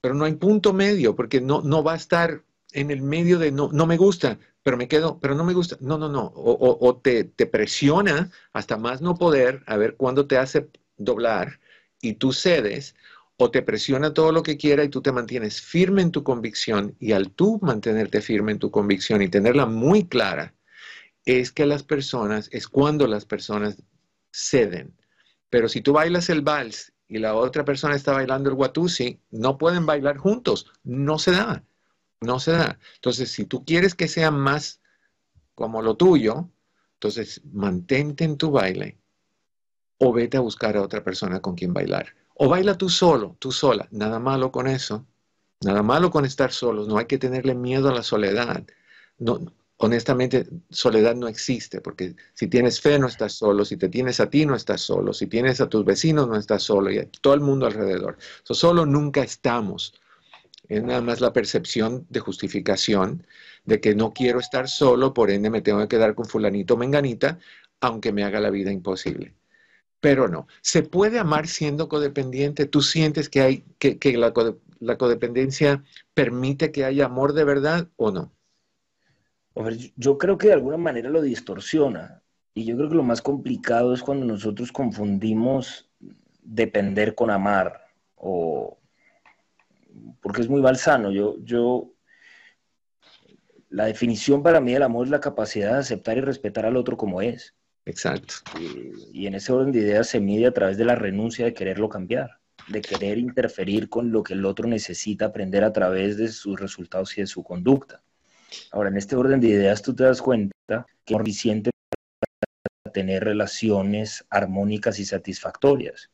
Pero no hay punto medio, porque no, no va a estar en el medio de no, no me gusta, pero me quedo, pero no me gusta. No, no, no. O, o, o te, te presiona hasta más no poder, a ver cuándo te hace doblar y tú cedes, o te presiona todo lo que quiera y tú te mantienes firme en tu convicción. Y al tú mantenerte firme en tu convicción y tenerla muy clara, es que las personas, es cuando las personas ceden. Pero si tú bailas el vals y la otra persona está bailando el watusi, no pueden bailar juntos. No se da. No se da. Entonces, si tú quieres que sea más como lo tuyo, entonces mantente en tu baile o vete a buscar a otra persona con quien bailar. O baila tú solo, tú sola. Nada malo con eso. Nada malo con estar solos. No hay que tenerle miedo a la soledad. No, honestamente, soledad no existe, porque si tienes fe no estás solo, si te tienes a ti no estás solo, si tienes a tus vecinos no estás solo y a todo el mundo alrededor. So, solo nunca estamos. Es nada más la percepción de justificación de que no quiero estar solo, por ende me tengo que quedar con fulanito o menganita, aunque me haga la vida imposible. Pero no. ¿Se puede amar siendo codependiente? ¿Tú sientes que, hay, que, que la, code, la codependencia permite que haya amor de verdad o no? Hombre, yo creo que de alguna manera lo distorsiona. Y yo creo que lo más complicado es cuando nosotros confundimos depender con amar o... porque es muy malsano. Yo, yo, la definición para mí del amor es la capacidad de aceptar y respetar al otro como es. Exacto. Y, y en ese orden de ideas se mide a través de la renuncia de quererlo cambiar, de querer interferir con lo que el otro necesita aprender a través de sus resultados y de su conducta. Ahora, en este orden de ideas tú te das cuenta que es suficiente para tener relaciones armónicas y satisfactorias.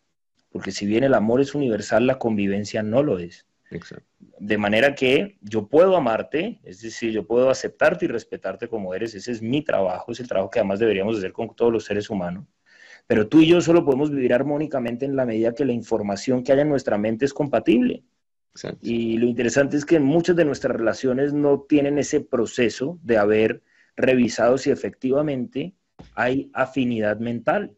Porque si bien el amor es universal, la convivencia no lo es. Exacto. De manera que yo puedo amarte, es decir, yo puedo aceptarte y respetarte como eres, ese es mi trabajo, es el trabajo que además deberíamos hacer con todos los seres humanos, pero tú y yo solo podemos vivir armónicamente en la medida que la información que haya en nuestra mente es compatible. Exacto. Y lo interesante es que muchas de nuestras relaciones no tienen ese proceso de haber revisado si efectivamente hay afinidad mental.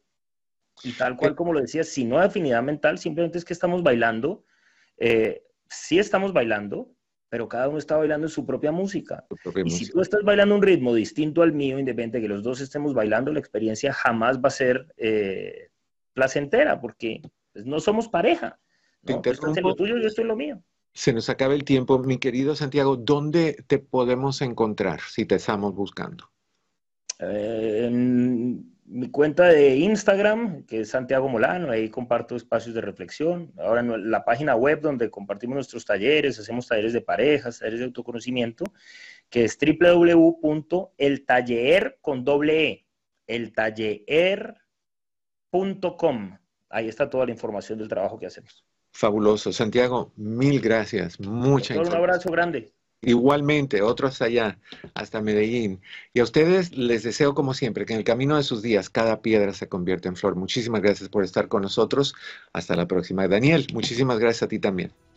Y tal cual como lo decías, si no hay afinidad mental, simplemente es que estamos bailando, eh, sí estamos bailando, pero cada uno está bailando en su propia música. Su propia y música. Si tú estás bailando un ritmo distinto al mío, independiente de que los dos estemos bailando, la experiencia jamás va a ser eh, placentera, porque pues, no somos pareja. ¿No? Tú estás en lo tuyo, yo estoy en lo mío. Se nos acaba el tiempo. Mi querido Santiago, ¿dónde te podemos encontrar si te estamos buscando? Eh, en mi cuenta de Instagram, que es Santiago Molano, ahí comparto espacios de reflexión. Ahora en la página web donde compartimos nuestros talleres, hacemos talleres de parejas, talleres de autoconocimiento, que es doble u doble u doble u punto el taller con doble e, el taller punto com. Ahí está toda la información del trabajo que hacemos. Fabuloso. Santiago, mil gracias. Muchas gracias. Un abrazo grande. Igualmente, otro hasta allá, hasta Medellín. Y a ustedes les deseo, como siempre, que en el camino de sus días cada piedra se convierta en flor. Muchísimas gracias por estar con nosotros. Hasta la próxima. Daniel, muchísimas gracias a ti también.